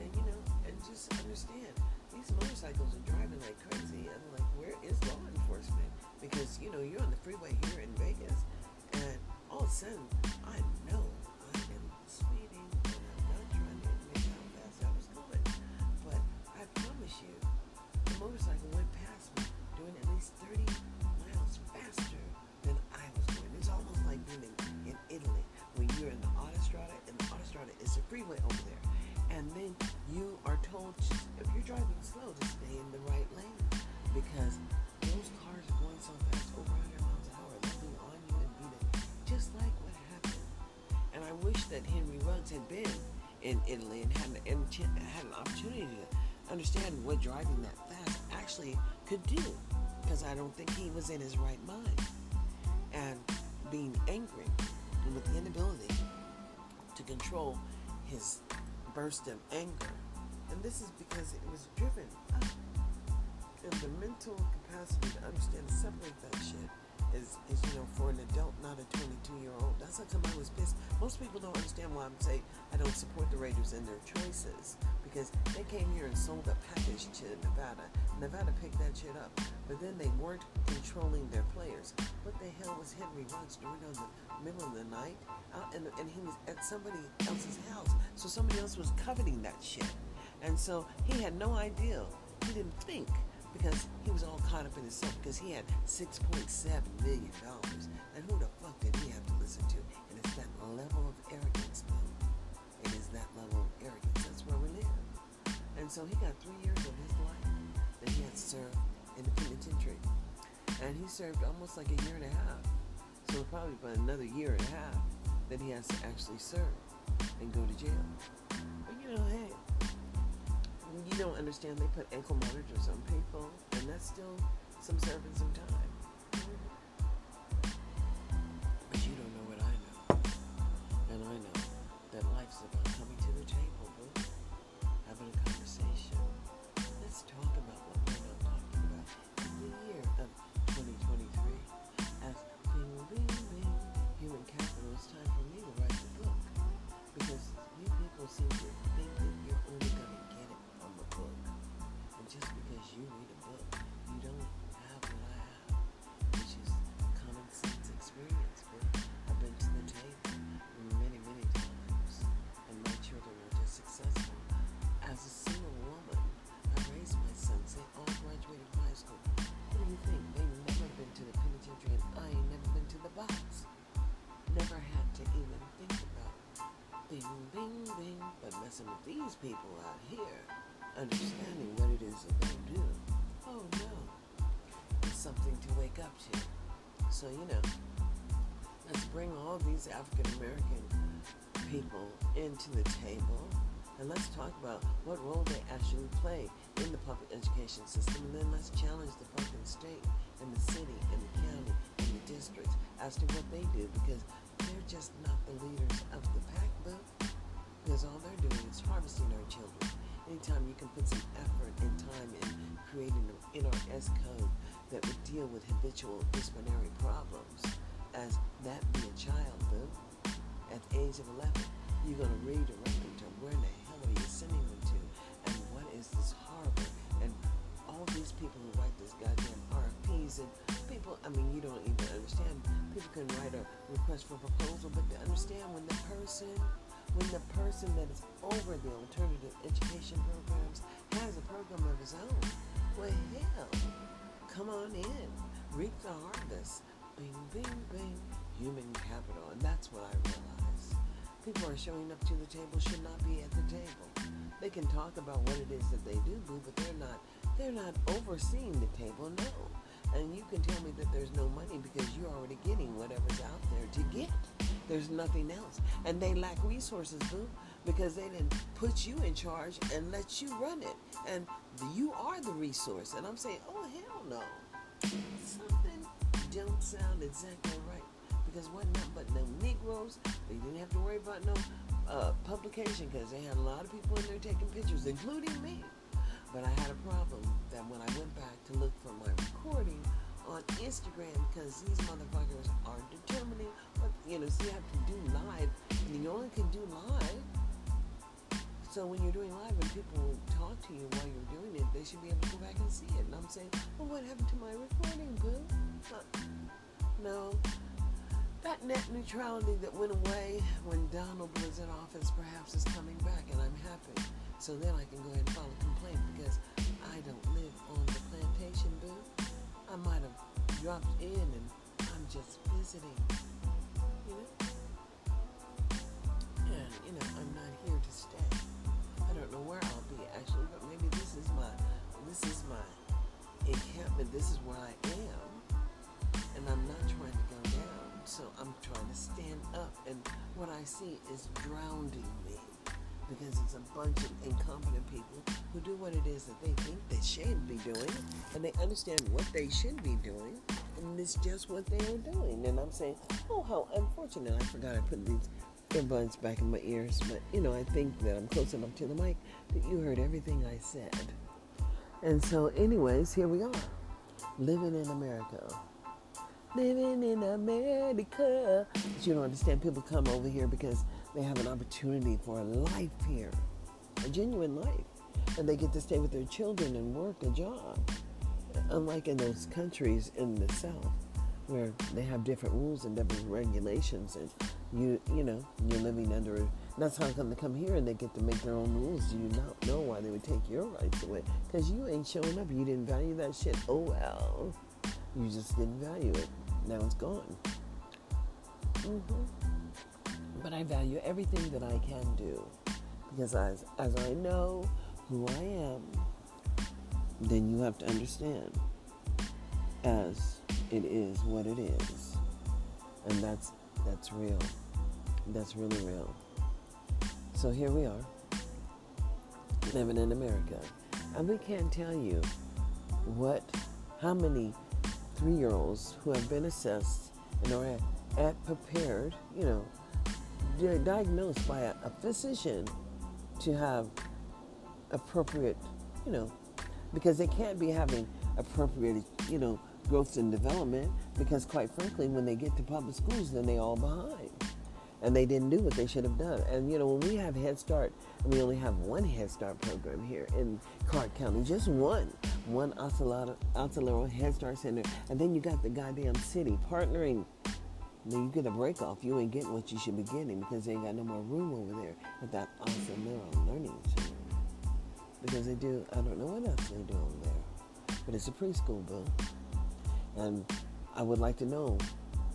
And, you know, and just understand, these motorcycles are driving like crazy. I'm like, where is law enforcement? Because, you know, you're on the freeway here in Vegas, and all of a sudden, I know I am speeding, and I'm not trying to admit how fast I was going. But I promise you, the motorcycle went past me doing at least 30 miles faster than I was going. It's almost like being in Italy, when you're in the autostrada, and the autostrada is a freeway over there. And then you are told, if you're driving slow, to stay in the right lane, because those cars are going so fast, over 100 miles an hour, they'll be on you and beat it, just like what happened. And I wish that Henry Ruggs had been in Italy and had an opportunity to understand what driving that fast actually could do, because I don't think he was in his right mind. And being angry and with the inability to control his burst of anger. And this is because it was driven up. And the mental capacity to understand and separate that shit is for an adult, not a 22-year-old. That's how come I was pissed. Most people don't understand why I'm saying I don't support the Raiders in their choices, because they came here and sold a package to Nevada. Nevada picked that shit up, but then they weren't controlling their players. What the hell was Henry Ruggs doing in the middle of the night? And he was at somebody else's house, so somebody else was coveting that shit. And so he had no idea. He didn't think, because he was all caught up in himself, because he had $6.7 million. And who the fuck did he have to listen to? And it's that level of arrogance, man. It is that level of arrogance. That's where we live. And so he got 3 years of his life that he had to serve in the penitentiary. And he served almost like a year and a half. So probably about another year and a half that he has to actually serve and go to jail. But hey. You don't understand, they put ankle monitors on people, and that's still some servants of time. But you don't know what I know. And I know that life's about coming to the table, boo. Having a conversation. Let's talk about what we're not talking about. In the year of 2023, as bing, bing, bing, human capital, it's time for me to write the book. Because you people seem to think that you're only going to get it from a book. And just because you read a book, you don't have what I have, which is common sense experience. But I've been to the table many, many times, and my children are just successful. As a single woman, I raised my sons. They all graduated high school. What do you think? They've never been to the penitentiary, and I ain't never been to the box. Never had to even think about bing, bing, bing, but messing with these people out here, understanding what it is that they do, oh no, it's something to wake up to. So, let's bring all these African American people into the table, and let's talk about what role they actually play in the public education system, and then let's challenge the fucking state, and the city, and the county, and the districts, as to what they do, because they're just not the leaders of the pack, boo. Because all they're doing is harvesting our children. Anytime you can put some effort and time in creating an NRS code that would deal with habitual disciplinary problems, as that be a child, boo, at the age of 11, you're going to redirect them to where the hell are you sending them to? And what is this harbor? And all these people who write this goddamn RFPs and people, you don't even understand. People can write a request for proposal, but to understand when the person that is over the alternative education programs has a program of his own, well, hell, come on in. Reap the harvest. Bing, bing, bing. Human capital. And that's what I realize. People are showing up to the table should not be at the table. They can talk about what it is that they do, but they're not overseeing the table, no. And you can tell me that there's no money because you're already getting whatever's out there to get. There's nothing else. And they lack resources, boo, because they didn't put you in charge and let you run it. And you are the resource. And I'm saying, oh, hell no. Something don't sound exactly right. Because wasn't nothing but no Negroes. They didn't have to worry about no publication because they had a lot of people in there taking pictures, including me. But I had a problem that when I went back to look for my recording on Instagram, because these motherfuckers are determining what, so you have to do live, and you only can do live. So when you're doing live and people talk to you while you're doing it, they should be able to go back and see it. And I'm saying, well, what happened to my recording, boo? No. That net neutrality that went away when Donald was in office perhaps is coming back, and I'm happy. So then I can go ahead and file a complaint because I don't live on the plantation, boo. I might have dropped in and I'm just visiting, And, I'm not here to stay. I don't know where I'll be, actually, but maybe this is my encampment. This is where I am, and I'm not trying to go down, so I'm trying to stand up, and what I see is drowning me. Because it's a bunch of incompetent people who do what it is that they think they should be doing, and they understand what they should be doing, and it's just what they are doing. And I'm saying, oh, how unfortunate. I forgot I put these earbuds back in my ears, but you know, I think that I'm close enough to the mic that you heard everything I said. And so anyways, here we are, living in America. Living in America. But you don't understand, people come over here because they have an opportunity for a life here, a genuine life. And they get to stay with their children and work a job. Unlike in those countries in the South, where they have different rules and different regulations, and you know, you're living under it. That's how come they come here and they get to make their own rules. Do you not know why they would take your rights away? Because you ain't showing up. You didn't value that shit. Oh, well. You just didn't value it. Now it's gone. But I value everything that I can do. Because as I know who I am, then you have to understand as it is what it is. And that's real. That's really real. So here we are, living in America. And we can't tell you how many 3-year-olds who have been assessed and are at prepared, you know, diagnosed by a physician to have appropriate, you know, because they can't be having appropriate, you know, growth and development, because quite frankly, when they get to public schools, then they all behind. And they didn't do what they should have done. And, you know, when we have Head Start, and we only have one Head Start program here in Clark County, just one Acelero Head Start Center, and then you got the goddamn city partnering. Now you get a break off, you ain't getting what you should be getting, because they ain't got no more room over there at that Acelero Learning Center. Because they do, I don't know what else they do over there, but it's a preschool bill. And I would like to know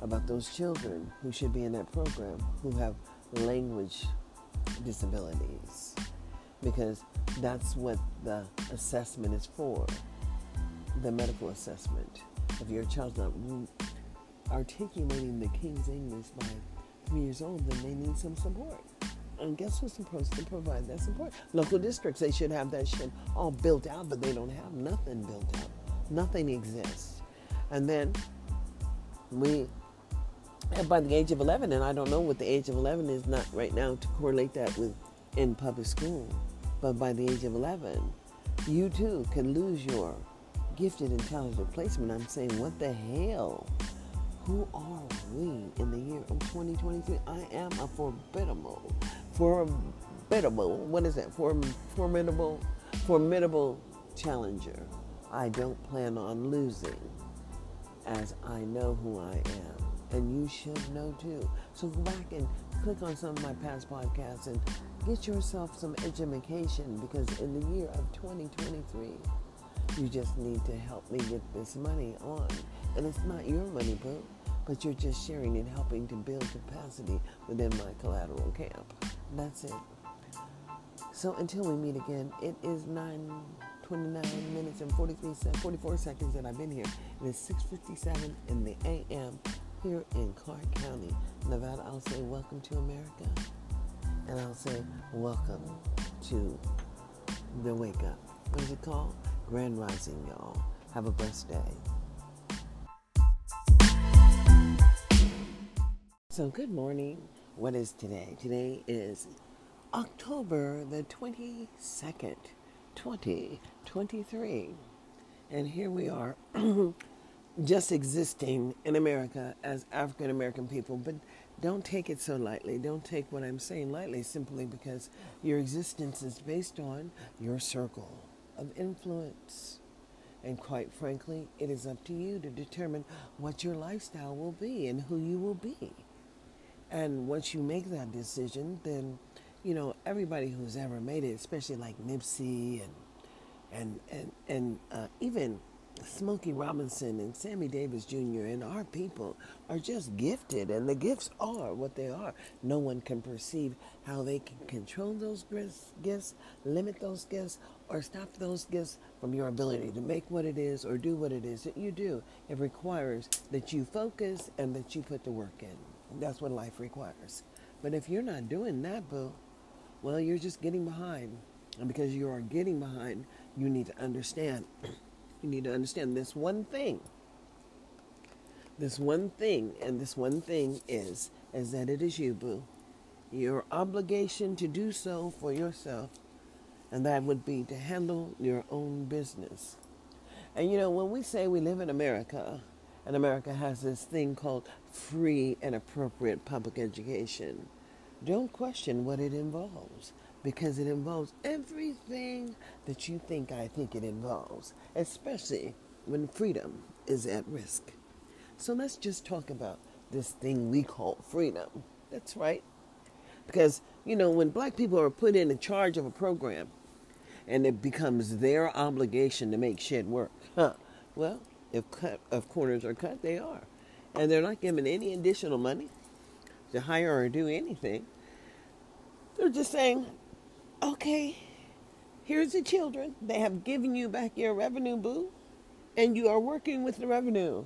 about those children who should be in that program who have language disabilities, because that's what the assessment is for, the medical assessment. If your child's not articulating the King's English by 3 years old, then they need some support. And guess who's supposed to provide that support? Local districts. They should have that shit all built out, but they don't have nothing built out. Nothing exists. And then by the age of 11, and I don't know what the age of 11 is, not right now to correlate that with in public school, but by the age of 11, you too can lose your gifted and talented placement. I'm saying, what the hell? Who are we in the year of 2023? I am a formidable challenger. I don't plan on losing, as I know who I am, and you should know too. So go back and click on some of my past podcasts and get yourself some education, because in the year of 2023, you just need to help me get this money on. And it's not your money, boo, but you're just sharing and helping to build capacity within my collateral camp. And that's it. So until we meet again, it is 9:29 minutes and 44 seconds that I've been here. And it's 6:57 in the a.m. here in Clark County, Nevada. I'll say welcome to America. And I'll say welcome to the wake up. What is it called? Grand Rising, y'all. Have a blessed day. So good morning. What is today? Today is October the 22nd. 2023, and here we are just existing in America as African American people. But don't take it so lightly. Don't take what I'm saying lightly, simply because your existence is based on your circle of influence, and quite frankly, it is up to you to determine what your lifestyle will be and who you will be. And once you make that decision, then you know, everybody who's ever made it, especially like Nipsey and even Smokey Robinson and Sammy Davis Jr. and our people are just gifted, and the gifts are what they are. No one can perceive how they can control those gifts, limit those gifts, or stop those gifts from your ability to make what it is or do what it is that you do. It requires that you focus and that you put the work in. That's what life requires. But if you're not doing that, boo, well, you're just getting behind. And because you are getting behind, you need to understand. You need to understand this one thing. This one thing, and this one thing is that it is you, boo. your obligation to do so for yourself, and that would be to handle your own business. And you know, when we say we live in America, and America has this thing called free and appropriate public education, don't question what it involves, because it involves everything that you think I think it involves, especially when freedom is at risk. So let's just talk about this thing we call freedom. That's right. Because, you know, when black people are put in charge of a program and it becomes their obligation to make shit work, well, if corners are cut, they are. And they're not given any additional money to hire or do anything. They're just saying, okay, here's the children. They have given you back your revenue, boo, and you are working with the revenue.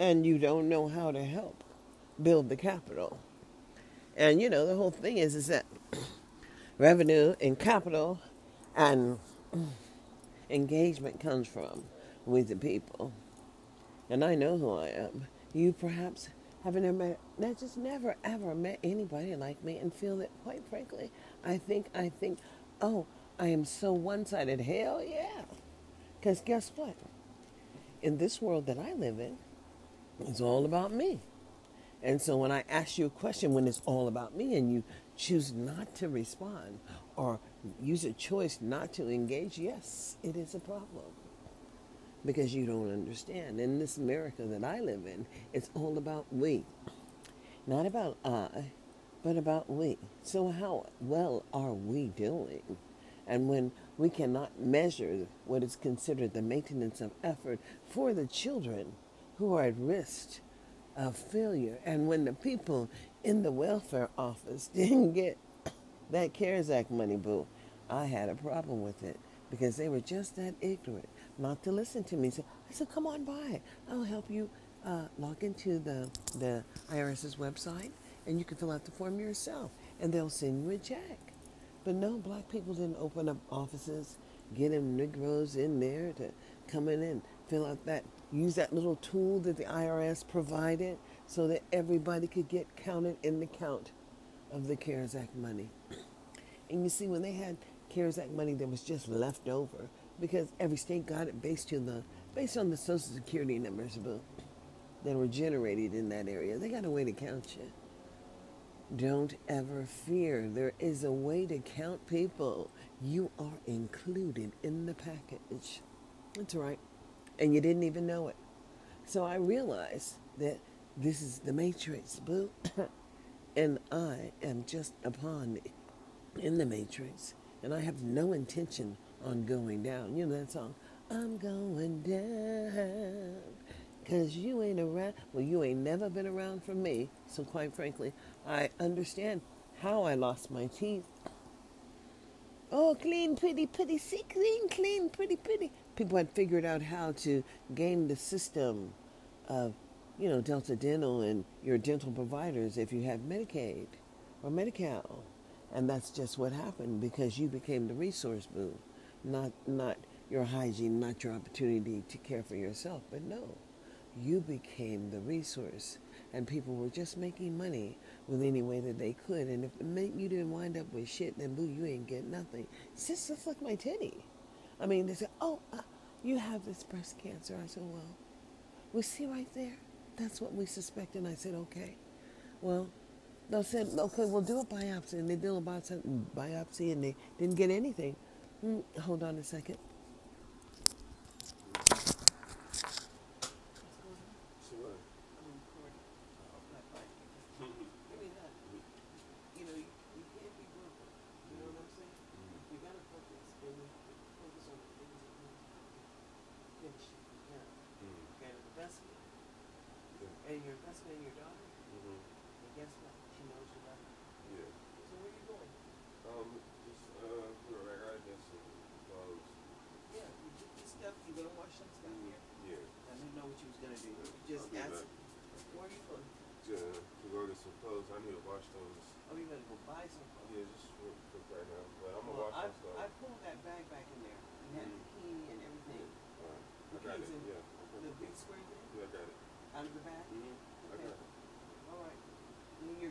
And you don't know how to help build the capital. And, you know, the whole thing is that revenue and capital and engagement comes from with the people. And I know who I am. You perhaps haven't never ever met anybody like me and feel that, quite frankly, I think, oh, I am so one-sided. Hell yeah. Because guess what? In this world that I live in, it's all about me. And so when I ask you a question, when it's all about me and you choose not to respond or use a choice not to engage, yes, it is a problem because you don't understand. In this America that I live in, it's all about we. Not about I, but about we. So how well are we doing? And when we cannot measure what is considered the maintenance of effort for the children who are at risk of failure, and when the people in the welfare office didn't get that CARES Act money, boo, I had a problem with it because they were just that ignorant not to listen to me. So I said, come on by. I'll help you log into the IRS's website, and you can fill out the form yourself, and they'll send you a check. But no, black people didn't open up offices, get them Negroes in there to come in and fill out that, use that little tool that the IRS provided so that everybody could get counted in the count of the CARES Act money. And you see, when they had CARES Act money that was just left over, because every state got it based on the Social Security numbers that were generated in that area, they got a way to count you. Don't ever fear. There is a way to count people. You are included in the package. That's right. And you didn't even know it. So I realized that this is the matrix, boo. And I am just a pawn in the matrix. And I have no intention on going down. You know that song? I'm going down. Because you ain't around. Well, you ain't never been around for me. So quite frankly, I understand how I lost my teeth. Oh, clean, pretty, pretty, see, clean, pretty, pretty. People had figured out how to game the system of, you know, Delta Dental and your dental providers if you have Medicaid or Medi-Cal. And that's just what happened because you became the resource boom, not your hygiene, not your opportunity to care for yourself. But no, you became the resource. And people were just making money with any way that they could. And if it meant you didn't wind up with shit, then boo, you ain't get nothing. It's just like my titty. I mean, they said, oh, you have this breast cancer. I said, well, we see right there. That's what we suspect. And I said, okay. Well, they said, okay, we'll do a biopsy. And they did a biopsy and they didn't get anything. Hold on a second.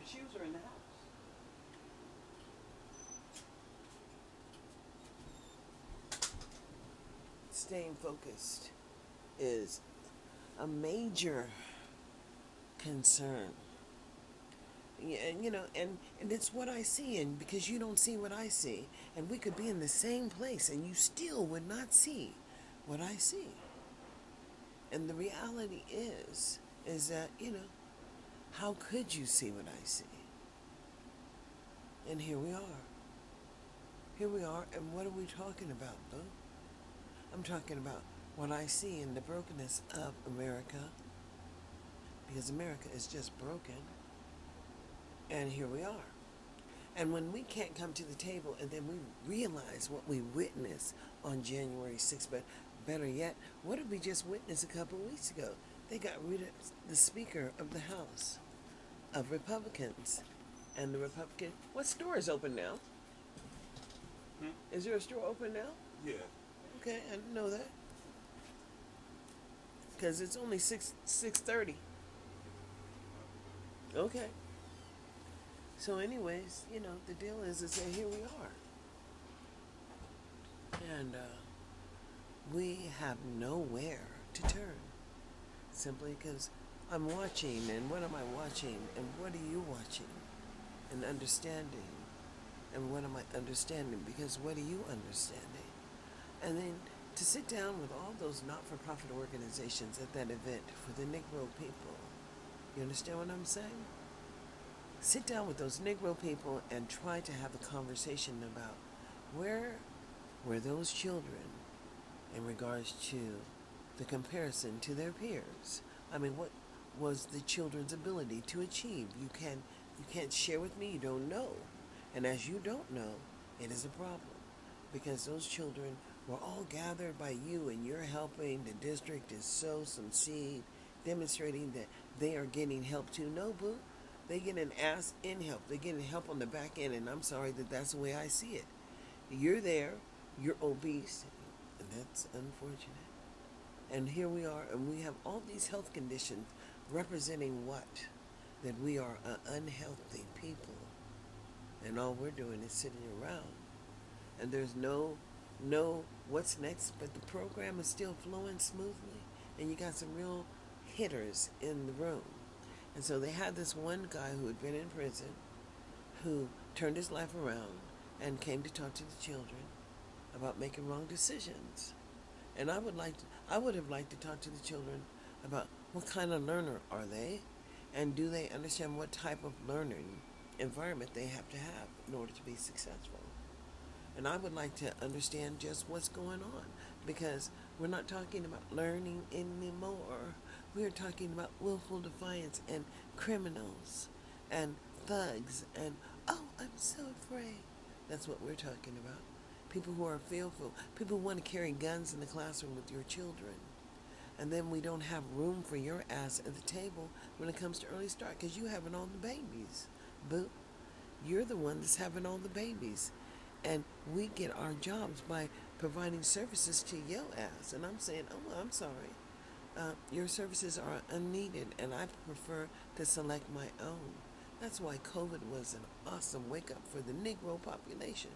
Shoes are in the house. staying focused is a major concern. You know, and it's what I see, and because you don't see what I see, and we could be in the same place and you still would not see what I see. And the reality is that, you know, how could you see what I see? And here we are. Here we are, and what are we talking about, though? I'm talking about what I see in the brokenness of America, because America is just broken. And here we are. And when we can't come to the table and then we realize what we witnessed on January 6th, but better yet, what did we just witness a couple of weeks ago? They got rid of the Speaker of the House of Republicans. And the Republican, what store is open now? Is there a store open now? Yeah. Okay, I didn't know that. Because it's only 6:30. Okay. So anyways, you know, the deal is that here we are. And we have nowhere to turn. Simply because I'm watching, and what am I watching? And what are you watching? And understanding. And what am I understanding? Because what are you understanding? And then to sit down with all those not-for-profit organizations at that event for the Negro people. You understand what I'm saying? Sit down with those Negro people and try to have a conversation about where were those children in regards to the comparison to their peers. I mean, what was the children's ability to achieve? You can't share with me, you don't know. And as you don't know, it is a problem. Because those children were all gathered by you and you're helping the district to sow some seed, demonstrating that they are getting help too. No, boo. They get an ass-in help. They're getting help on the back end, and I'm sorry that that's the way I see it. You're there. You're obese. And that's unfortunate. And here we are, and we have all these health conditions representing what? That we are an unhealthy people. And all we're doing is sitting around. And there's no what's next, but the program is still flowing smoothly. And you got some real hitters in the room. And so they had this one guy who had been in prison who turned his life around and came to talk to the children about making wrong decisions. And I would have liked to talk to the children about what kind of learner are they, and do they understand what type of learning environment they have to have in order to be successful. And I would like to understand just what's going on, because we're not talking about learning anymore. We are talking about willful defiance and criminals and thugs and, oh, I'm so afraid. That's what we're talking about. People who are fearful. People who want to carry guns in the classroom with your children. And then we don't have room for your ass at the table when it comes to Early Start, because you having all the babies. Boo. You're the one that's having all the babies. And we get our jobs by providing services to your ass. And I'm saying, oh, well, I'm sorry. Your services are unneeded, and I prefer to select my own. That's why COVID was an awesome wake-up for the Negro population,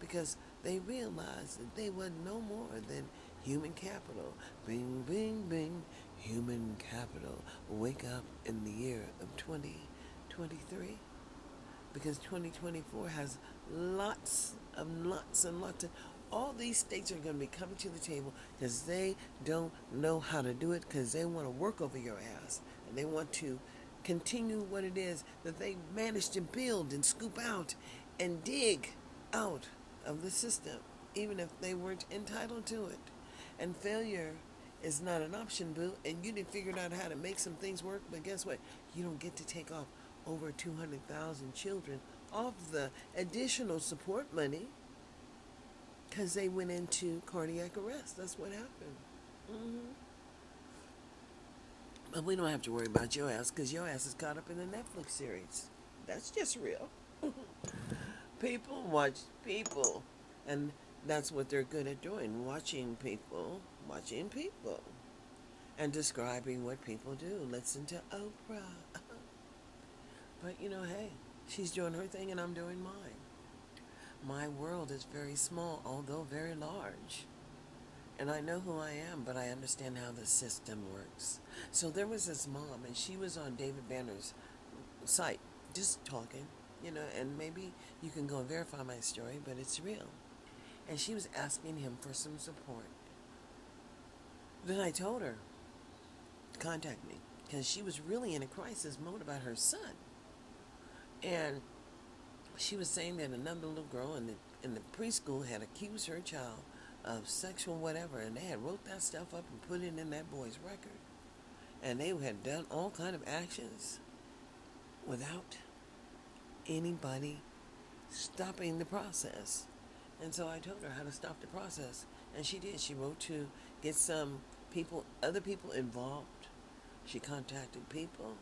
because they realized that they were no more than human capital. Bing, bing, bing, human capital. Wake up in the year of 2023, because 2024 has lots and lots of. All these states are going to be coming to the table because they don't know how to do it, because they want to work over your ass. And they want to continue what it is that they managed to build and scoop out and dig out of the system, even if they weren't entitled to it. And failure is not an option, boo. And you didn't figure out how to make some things work, but guess what? You don't get to take off over 200,000 children off the additional support money, because they went into cardiac arrest. That's what happened. But we don't have to worry about your ass, because your ass is caught up in the Netflix series. That's just real. People watch people. And that's what they're good at doing. Watching people. And describing what people do. Listen to Oprah. But you know, hey, she's doing her thing and I'm doing mine. My world is very small, although very large. And I know who I am, but I understand how the system works. So there was this mom, and she was on David Banner's site, just talking, you know, and maybe you can go and verify my story, but it's real. And she was asking him for some support. Then I told her, contact me, because she was really in a crisis mode about her son. And she was saying that another little girl in the preschool had accused her child of sexual whatever, and they had wrote that stuff up and put it in that boy's record. And they had done all kind of actions without anybody stopping the process. And so I told her how to stop the process, and she did. She wrote to get some people, other people involved. She contacted people,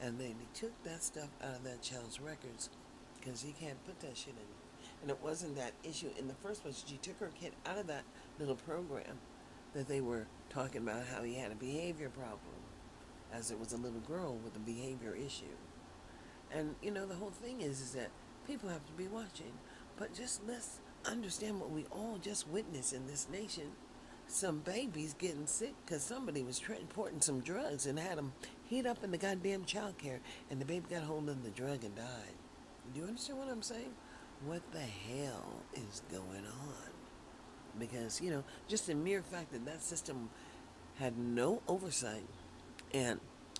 and they took that stuff out of that child's records, because he can't put that shit in. And it wasn't that issue in the first place. She took her kid out of that little program that they were talking about how he had a behavior problem, as it was a little girl with a behavior issue. And, you know, the whole thing is that people have to be watching. But just let's understand what we all just witnessed in this nation. Some babies getting sick because somebody was transporting some drugs and had them heat up in the goddamn child care. And the baby got hold of the drug and died. Do you understand what I'm saying? What the hell is going on? Because, you know, just the mere fact that that system had no oversight, and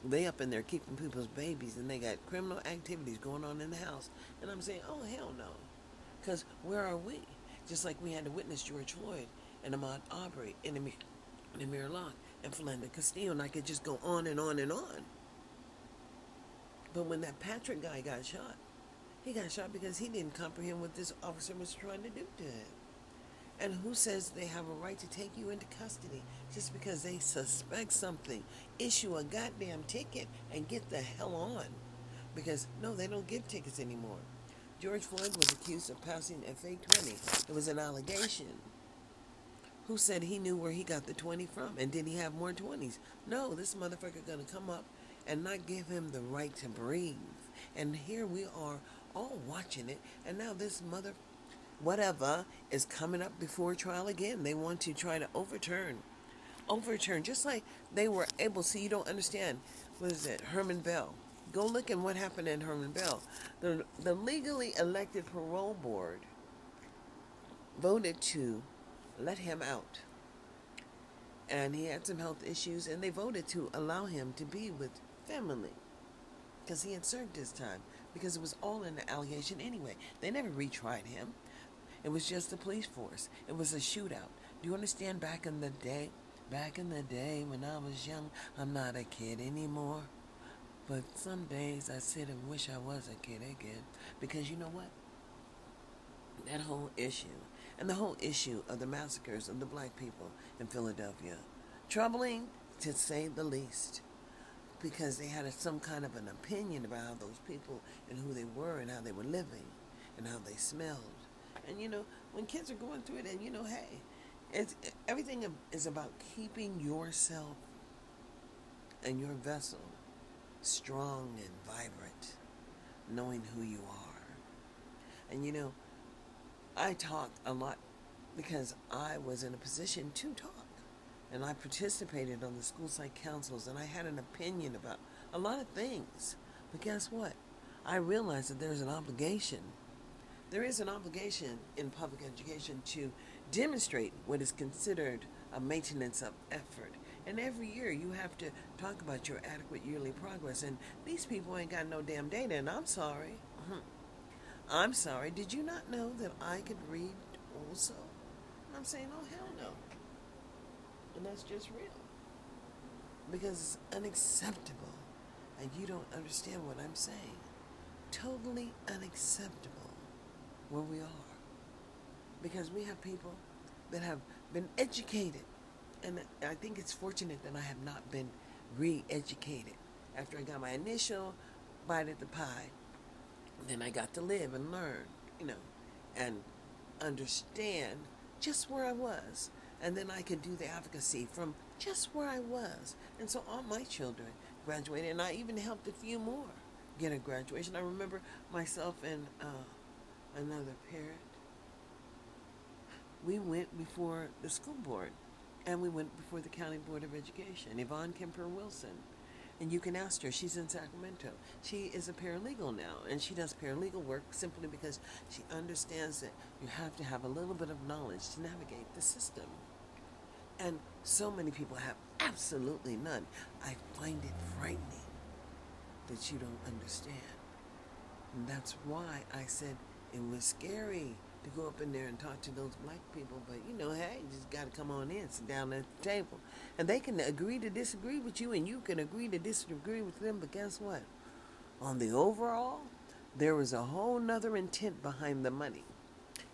they up in there keeping people's babies, and they got criminal activities going on in the house. And I'm saying, oh, hell no. Because where are we? Just like we had to witness George Floyd and Ahmaud Arbery and Amir Locke and Philando Castillo, and I could just go on and on and on. But when that Patrick guy got shot, he got shot because he didn't comprehend what this officer was trying to do to him. And who says they have a right to take you into custody just because they suspect something? Issue a goddamn ticket and get the hell on. Because, no, they don't give tickets anymore. George Floyd was accused of passing a fake 20. It was an allegation. Who said he knew where he got the 20 from? And did he have more 20s? No, this motherfucker going to come up and not give him the right to breathe. And here we are all watching it, and now this mother whatever is coming up before trial again. They want to try to overturn, just like they were able. So you don't understand, what is it, Herman Bell? Go look at what happened in Herman Bell. The legally elected parole board voted to let him out, and he had some health issues, and they voted to allow him to be with family because he had served his time. Because it was all in the allegation anyway. They never retried him. It was just the police force. It was a shootout. Do you understand? Back in the day when I was young, I'm not a kid anymore. But some days I sit and wish I was a kid again. Because you know what? That whole issue, and the whole issue of the massacres of the black people in Philadelphia, troubling to say the least. Because they had some kind of an opinion about how those people and who they were and how they were living and how they smelled. And, you know, when kids are going through it, and, you know, hey, everything is about keeping yourself and your vessel strong and vibrant, knowing who you are. And, you know, I talk a lot because I was in a position to talk. And I participated on the school site councils, and I had an opinion about a lot of things. But guess what? I realized that there's an obligation. There is an obligation in public education to demonstrate what is considered a maintenance of effort. And every year you have to talk about your adequate yearly progress. And these people ain't got no damn data, and I'm sorry. I'm sorry. Did you not know that I could read also? And I'm saying, oh, hell no. And that's just real. Because it's unacceptable. And you don't understand what I'm saying. Totally unacceptable where we are. Because we have people that have been educated. And I think it's fortunate that I have not been re-educated. After I got my initial bite at the pie, then I got to live and learn, you know, and understand just where I was. And then I could do the advocacy from just where I was. And so all my children graduated, and I even helped a few more get a graduation. I remember myself and another parent, we went before the school board, And we went before the County Board of Education, Yvonne Kemper Wilson. And you can ask her. She's in Sacramento. She is a paralegal now, and she does paralegal work simply because she understands that you have to have a little bit of knowledge to navigate the system. And so many people have absolutely none. I find it frightening that you don't understand. And that's why I said it was scary to go up in there and talk to those black people, but you know, hey, you just got to come on in, sit down at the table, and they can agree to disagree with you, and you can agree to disagree with them, but guess what? On the overall, there was a whole nother intent behind the money,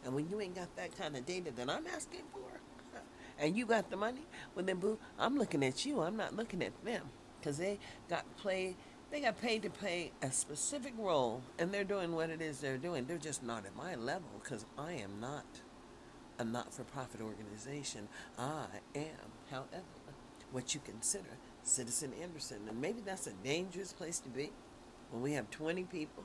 and when you ain't got that kind of data that I'm asking for, and you got the money, well then, boo, I'm looking at you, I'm not looking at them, because they got paid to play a specific role, and they're doing what it is they're doing. They're just not at my level, because I am not a not-for-profit organization. I am, however, what you consider Citizen Anderson. And maybe that's a dangerous place to be when we have 20 people,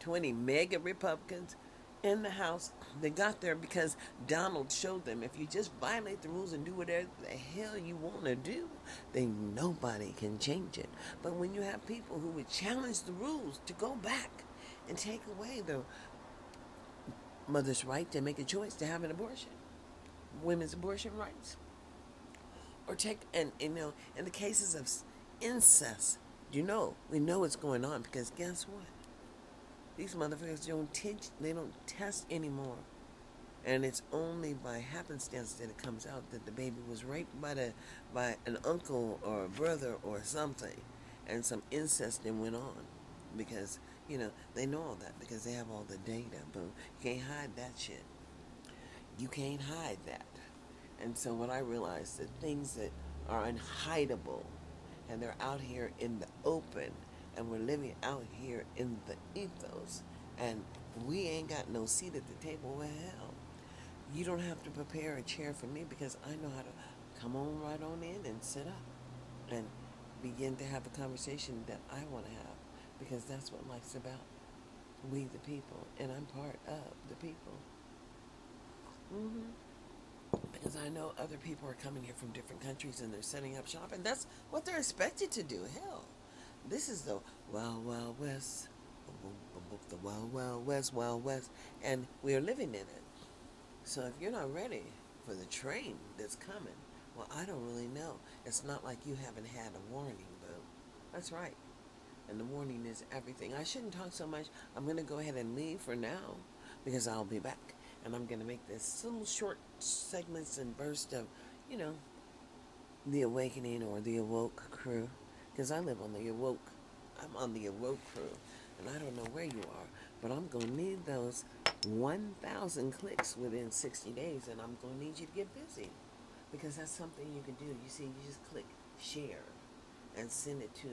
20 mega Republicans in the House. They got there because Donald showed them if you just violate the rules and do whatever the hell you want to do, then nobody can change it. But when you have people who would challenge the rules to go back and take away the mother's right to make a choice to have an abortion, women's abortion rights, or take, and you know, in the cases of incest, you know, we know what's going on because guess what? These motherfuckers don't teach, they don't test anymore. And it's only by happenstance that it comes out that the baby was raped by an uncle or a brother or something. And some incest then went on. Because, you know, they know all that because they have all the data. Boom. You can't hide that shit. You can't hide that. And so what I realized, the things that are unhideable and they're out here in the open, and we're living out here in the ethos, and we ain't got no seat at the table. Well, hell, you don't have to prepare a chair for me because I know how to come on right on in and sit up and begin to have a conversation that I want to have, because that's what life's about. We the people, and I'm part of the people. Because I know other people are coming here from different countries and they're setting up shop, and that's what they're expected to do. Hell, this is the Wild Wild West, the Wild Wild West, Wild West, and we're living in it. So if you're not ready for the train that's coming, well, I don't really know. It's not like you haven't had a warning, boo. That's right. And the warning is everything. I shouldn't talk so much. I'm going to go ahead and leave for now because I'll be back. And I'm going to make this little short segments and burst of, you know, the awakening or the awoke crew. Because I live on the awoke. I'm on the awoke crew. And I don't know where you are. But I'm going to need those 1,000 clicks within 60 days. And I'm going to need you to get busy. Because that's something you can do. You see, you just click share and send it to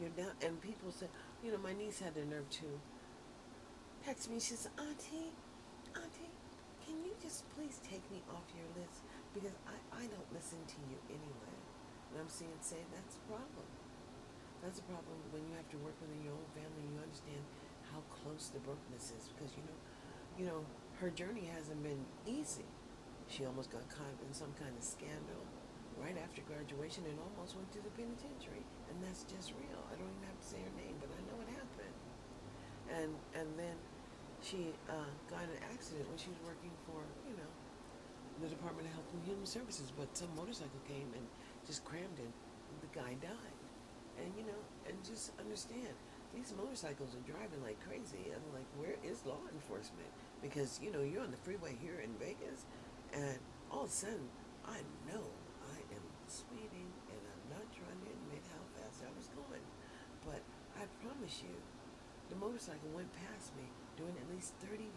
your down. And people say, you know, my niece had the nerve to text me. She said, Auntie, can you just please take me off your list? Because I don't listen to you anyway. And I'm seeing say that's a problem. That's a problem when you have to work within your own family and you understand how close the brokenness is, because you know, her journey hasn't been easy. She almost got caught in some kind of scandal right after graduation and almost went to the penitentiary. And that's just real. I don't even have to say her name, but I know it happened. And then she got in an accident when she was working for, you know, the Department of Health and Human Services, but some motorcycle came and just crammed in. The guy died. And, you know, and just understand, these motorcycles are driving like crazy. And, like, where is law enforcement? Because, you know, you're on the freeway here in Vegas, and all of a sudden, I know I am speeding, and I'm not trying to admit how fast I was going. But I promise you, the motorcycle went past me doing at least 30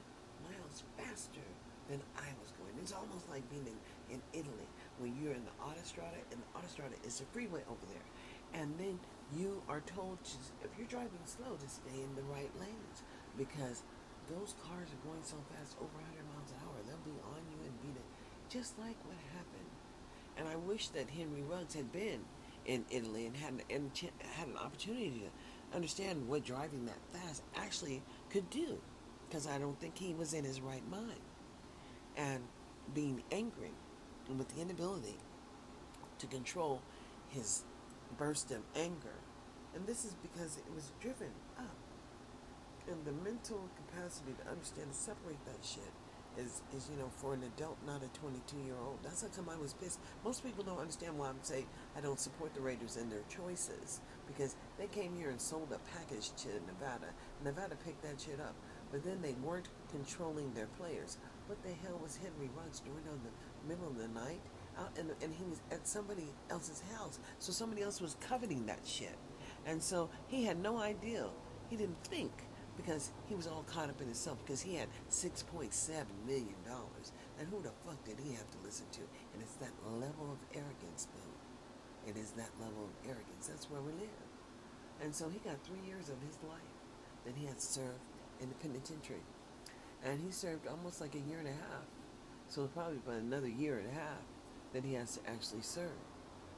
miles faster than I was going. It's almost like being in Italy, when you're in the autostrada, and the autostrada is the freeway over there. And then you are told, if you're driving slow, to stay in the right lanes, because those cars are going so fast, over 100 miles an hour, they'll be on you and beat it, just like what happened. And I wish that Henry Ruggs had been in Italy and had an opportunity to understand what driving that fast actually could do, because I don't think he was in his right mind. And being angry and with the inability to control his burst of anger. And this is because it was driven up. And the mental capacity to understand and separate that shit is, you know, for an adult, not a 22-year-old. That's how come I was pissed. Most people don't understand why I'm saying I don't support the Raiders and their choices, because they came here and sold a package to Nevada. Nevada picked that shit up, but then they weren't controlling their players. What the hell was Henry Ruggs doing on the middle of the night? And he was at somebody else's house, so somebody else was coveting that shit. And so he had no idea. He didn't think, because he was all caught up in himself, because he had $6.7 million. And who the fuck did he have to listen to? And it's that level of arrogance, though. It is that level of arrogance. That's where we live. And so he got 3 years of his life that he had served in the penitentiary. And he served almost like a year and a half. So probably by another year and a half that he has to actually serve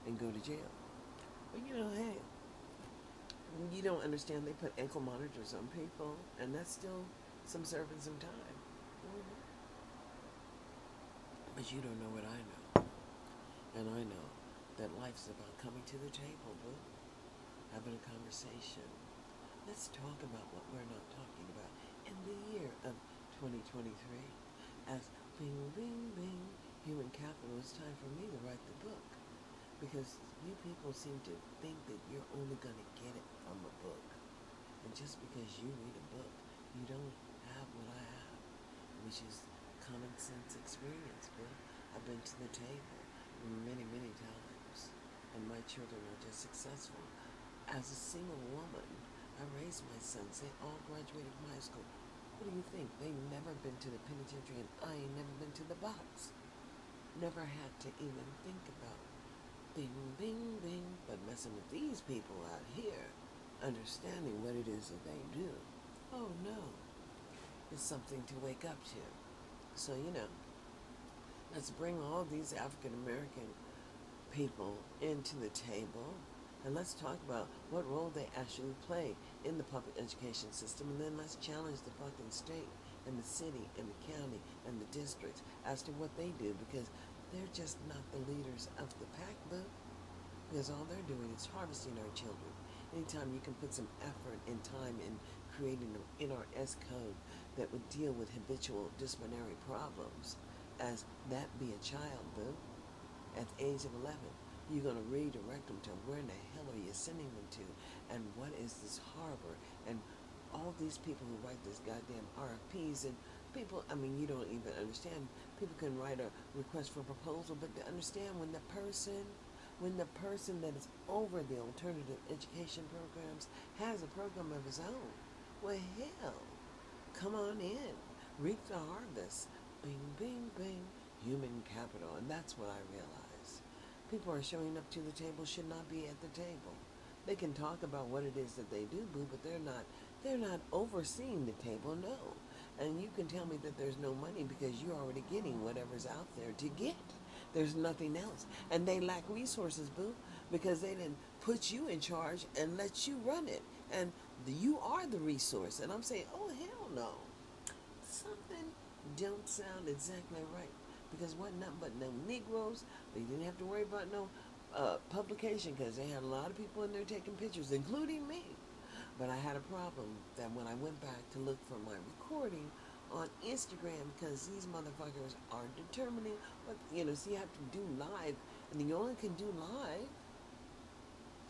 and go to jail. But you know, hey, you don't understand, they put ankle monitors on people, and that's still some serving some time. Mm-hmm. But you don't know what I know. And I know that life's about coming to the table, boo. Having a conversation. Let's talk about what we're not talking about in the year of 2023. As bing, bing, bing, human capital, it's time for me to write the book. Because you people seem to think that you're only going to get it from a book. And just because you read a book, you don't have what I have, which is common sense experience, bro. I've been to the table many, many times. And my children are just successful. As a single woman, I raised my sons. They all graduated from high school. What do you think? They've never been to the penitentiary, and I ain't never been to the box. Never had to even think about bing, bing, bing, but messing with these people out here, understanding what it is that they do. Oh no, it's something to wake up to. So, you know, let's bring all these African American people into the table, and let's talk about what role they actually play in the public education system, and then let's challenge the fucking state and the city and the county and the districts as to what they do, because they're just not the leaders of the pack, boo. Because all they're doing is harvesting our children. Anytime you can put some effort and time in creating an IRS code that would deal with habitual disciplinary problems, as that be a child, boo, at the age of 11, you're going to redirect them to where in the hell are you sending them to? And what is this harbor? And all these people who write this goddamn RFPs and people, I mean, you don't even understand. People can write a request for proposal, but to understand when the person that is over the alternative education programs has a program of his own, well, hell, come on in. Reap the harvest. Bing, bing, bing. Human capital. And that's what I realize. People are showing up to the table, should not be at the table. They can talk about what it is that they do, boo, but they're not overseeing the table, no. And you can tell me that there's no money because you're already getting whatever's out there to get. There's nothing else. And they lack resources, boo, because they didn't put you in charge and let you run it. And you are the resource. And I'm saying, oh, hell no. Something don't sound exactly right. Because what, nothing but no Negroes. They didn't have to worry about no publication because they had a lot of people in there taking pictures, including me. But I had a problem that when I went back to look for my recording on Instagram, because these motherfuckers are determining what, you know, so you have to do live, and you only can do live.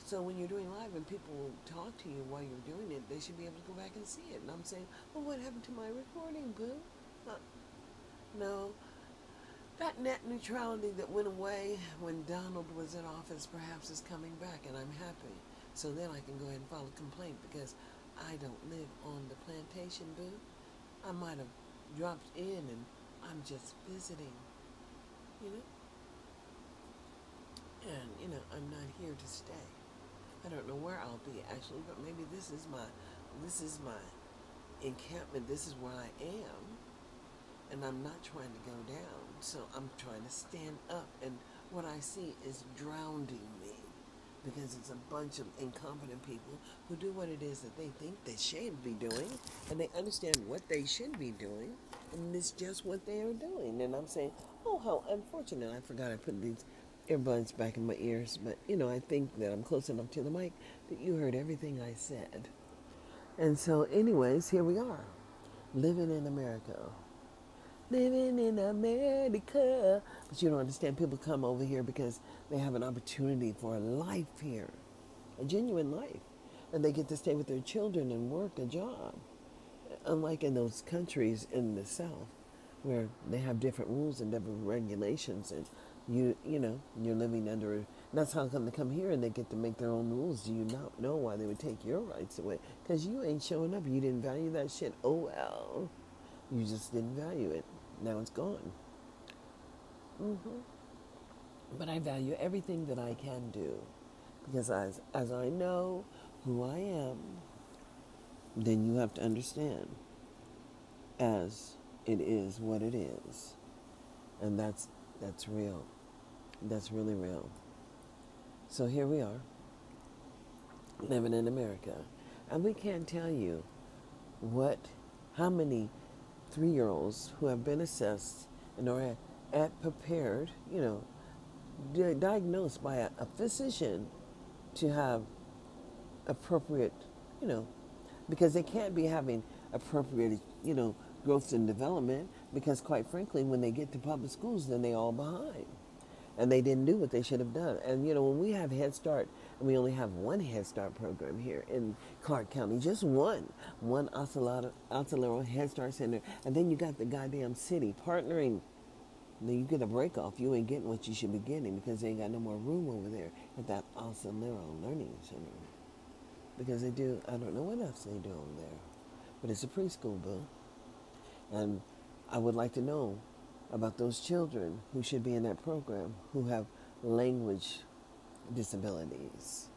So when you're doing live and people will talk to you while you're doing it, they should be able to go back and see it. And I'm saying, well, what happened to my recording, boo? No. That net neutrality that went away when Donald was in office perhaps is coming back, and I'm happy. So then I can go ahead and file a complaint because I don't live on the plantation, boo. I might have dropped in and I'm just visiting, you know? And, you know, I'm not here to stay. I don't know where I'll be, actually, but maybe this is my encampment. This is where I am. And I'm not trying to go down, so I'm trying to stand up. And what I see is drowning me. Because it's a bunch of incompetent people who do what it is that they think they should be doing, and they understand what they should be doing, and it's just what they are doing. And I'm saying, oh, how unfortunate. I forgot I put these earbuds back in my ears, but you know, I think that I'm close enough to the mic that you heard everything I said. And so anyways, here we are, living in America. Living in America. But you don't understand, people come over here because they have an opportunity for a life here, a genuine life. And they get to stay with their children and work a job. Unlike in those countries in the South, where they have different rules and different regulations, and you know, you're living under it. That's how come they come here and they get to make their own rules. Do you not know why they would take your rights away? Because you ain't showing up. You didn't value that shit. Oh, well. You just didn't value it. Now it's gone. But I value everything that I can do. Because as I know who I am, then you have to understand as it is what it is. And that's real. That's really real. So here we are, living in America. And we can't tell you how many three-year-olds who have been assessed and are prepared, you know, diagnosed by a physician to have appropriate, you know, because they can't be having appropriate, you know, growth and development, because quite frankly, when they get to public schools, then they're all behind. And they didn't do what they should have done. And, you know, when we have Head Start, and we only have one Head Start program here in Clark County, just one Acelero Head Start Center, and then you got the goddamn city partnering. Then you get a break off. You ain't getting what you should be getting because they ain't got no more room over there at that Acelero Learning Center. Because they do, I don't know what else they do over there, but it's a preschool, boo. And I would like to know about those children who should be in that program who have language disabilities,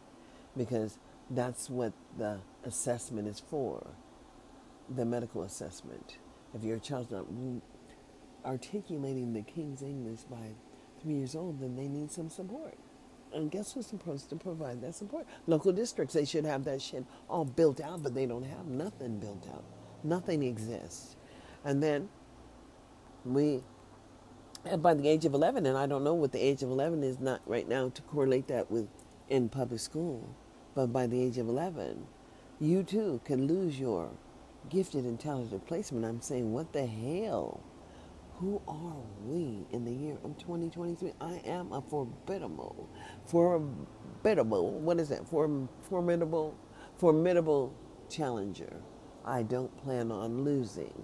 because that's what the assessment is for, the medical assessment. If your child's not articulating the King's English by 3 years old, then they need some support. And guess who's supposed to provide that support? Local districts. They should have that shit all built out, but they don't have nothing built out. Nothing exists. And then by the age of 11, and I don't know what the age of 11 is, not right now to correlate that with in public school, but by the age of 11, you too can lose your gifted and talented placement. I'm saying, what the hell? Who are we in the year of 2023? I am a formidable challenger. I don't plan on losing,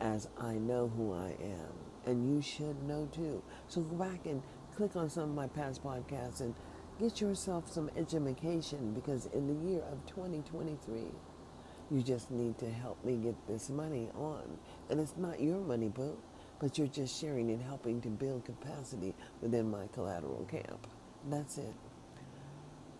as I know who I am. And you should know too. So go back and click on some of my past podcasts and get yourself some education, because in the year of 2023, you just need to help me get this money on. And it's not your money, boo, but you're just sharing and helping to build capacity within my collateral camp. That's it.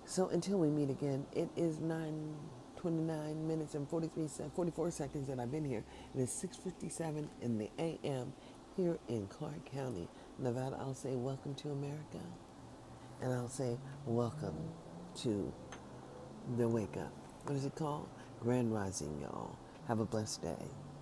So until we meet again, it is 9:29 minutes and 44 seconds that I've been here. It is 6:57 in the a.m. here in Clark County, Nevada. I'll say welcome to America, and I'll say welcome to the wake up. What is it called? Grand Rising, y'all. Have a blessed day.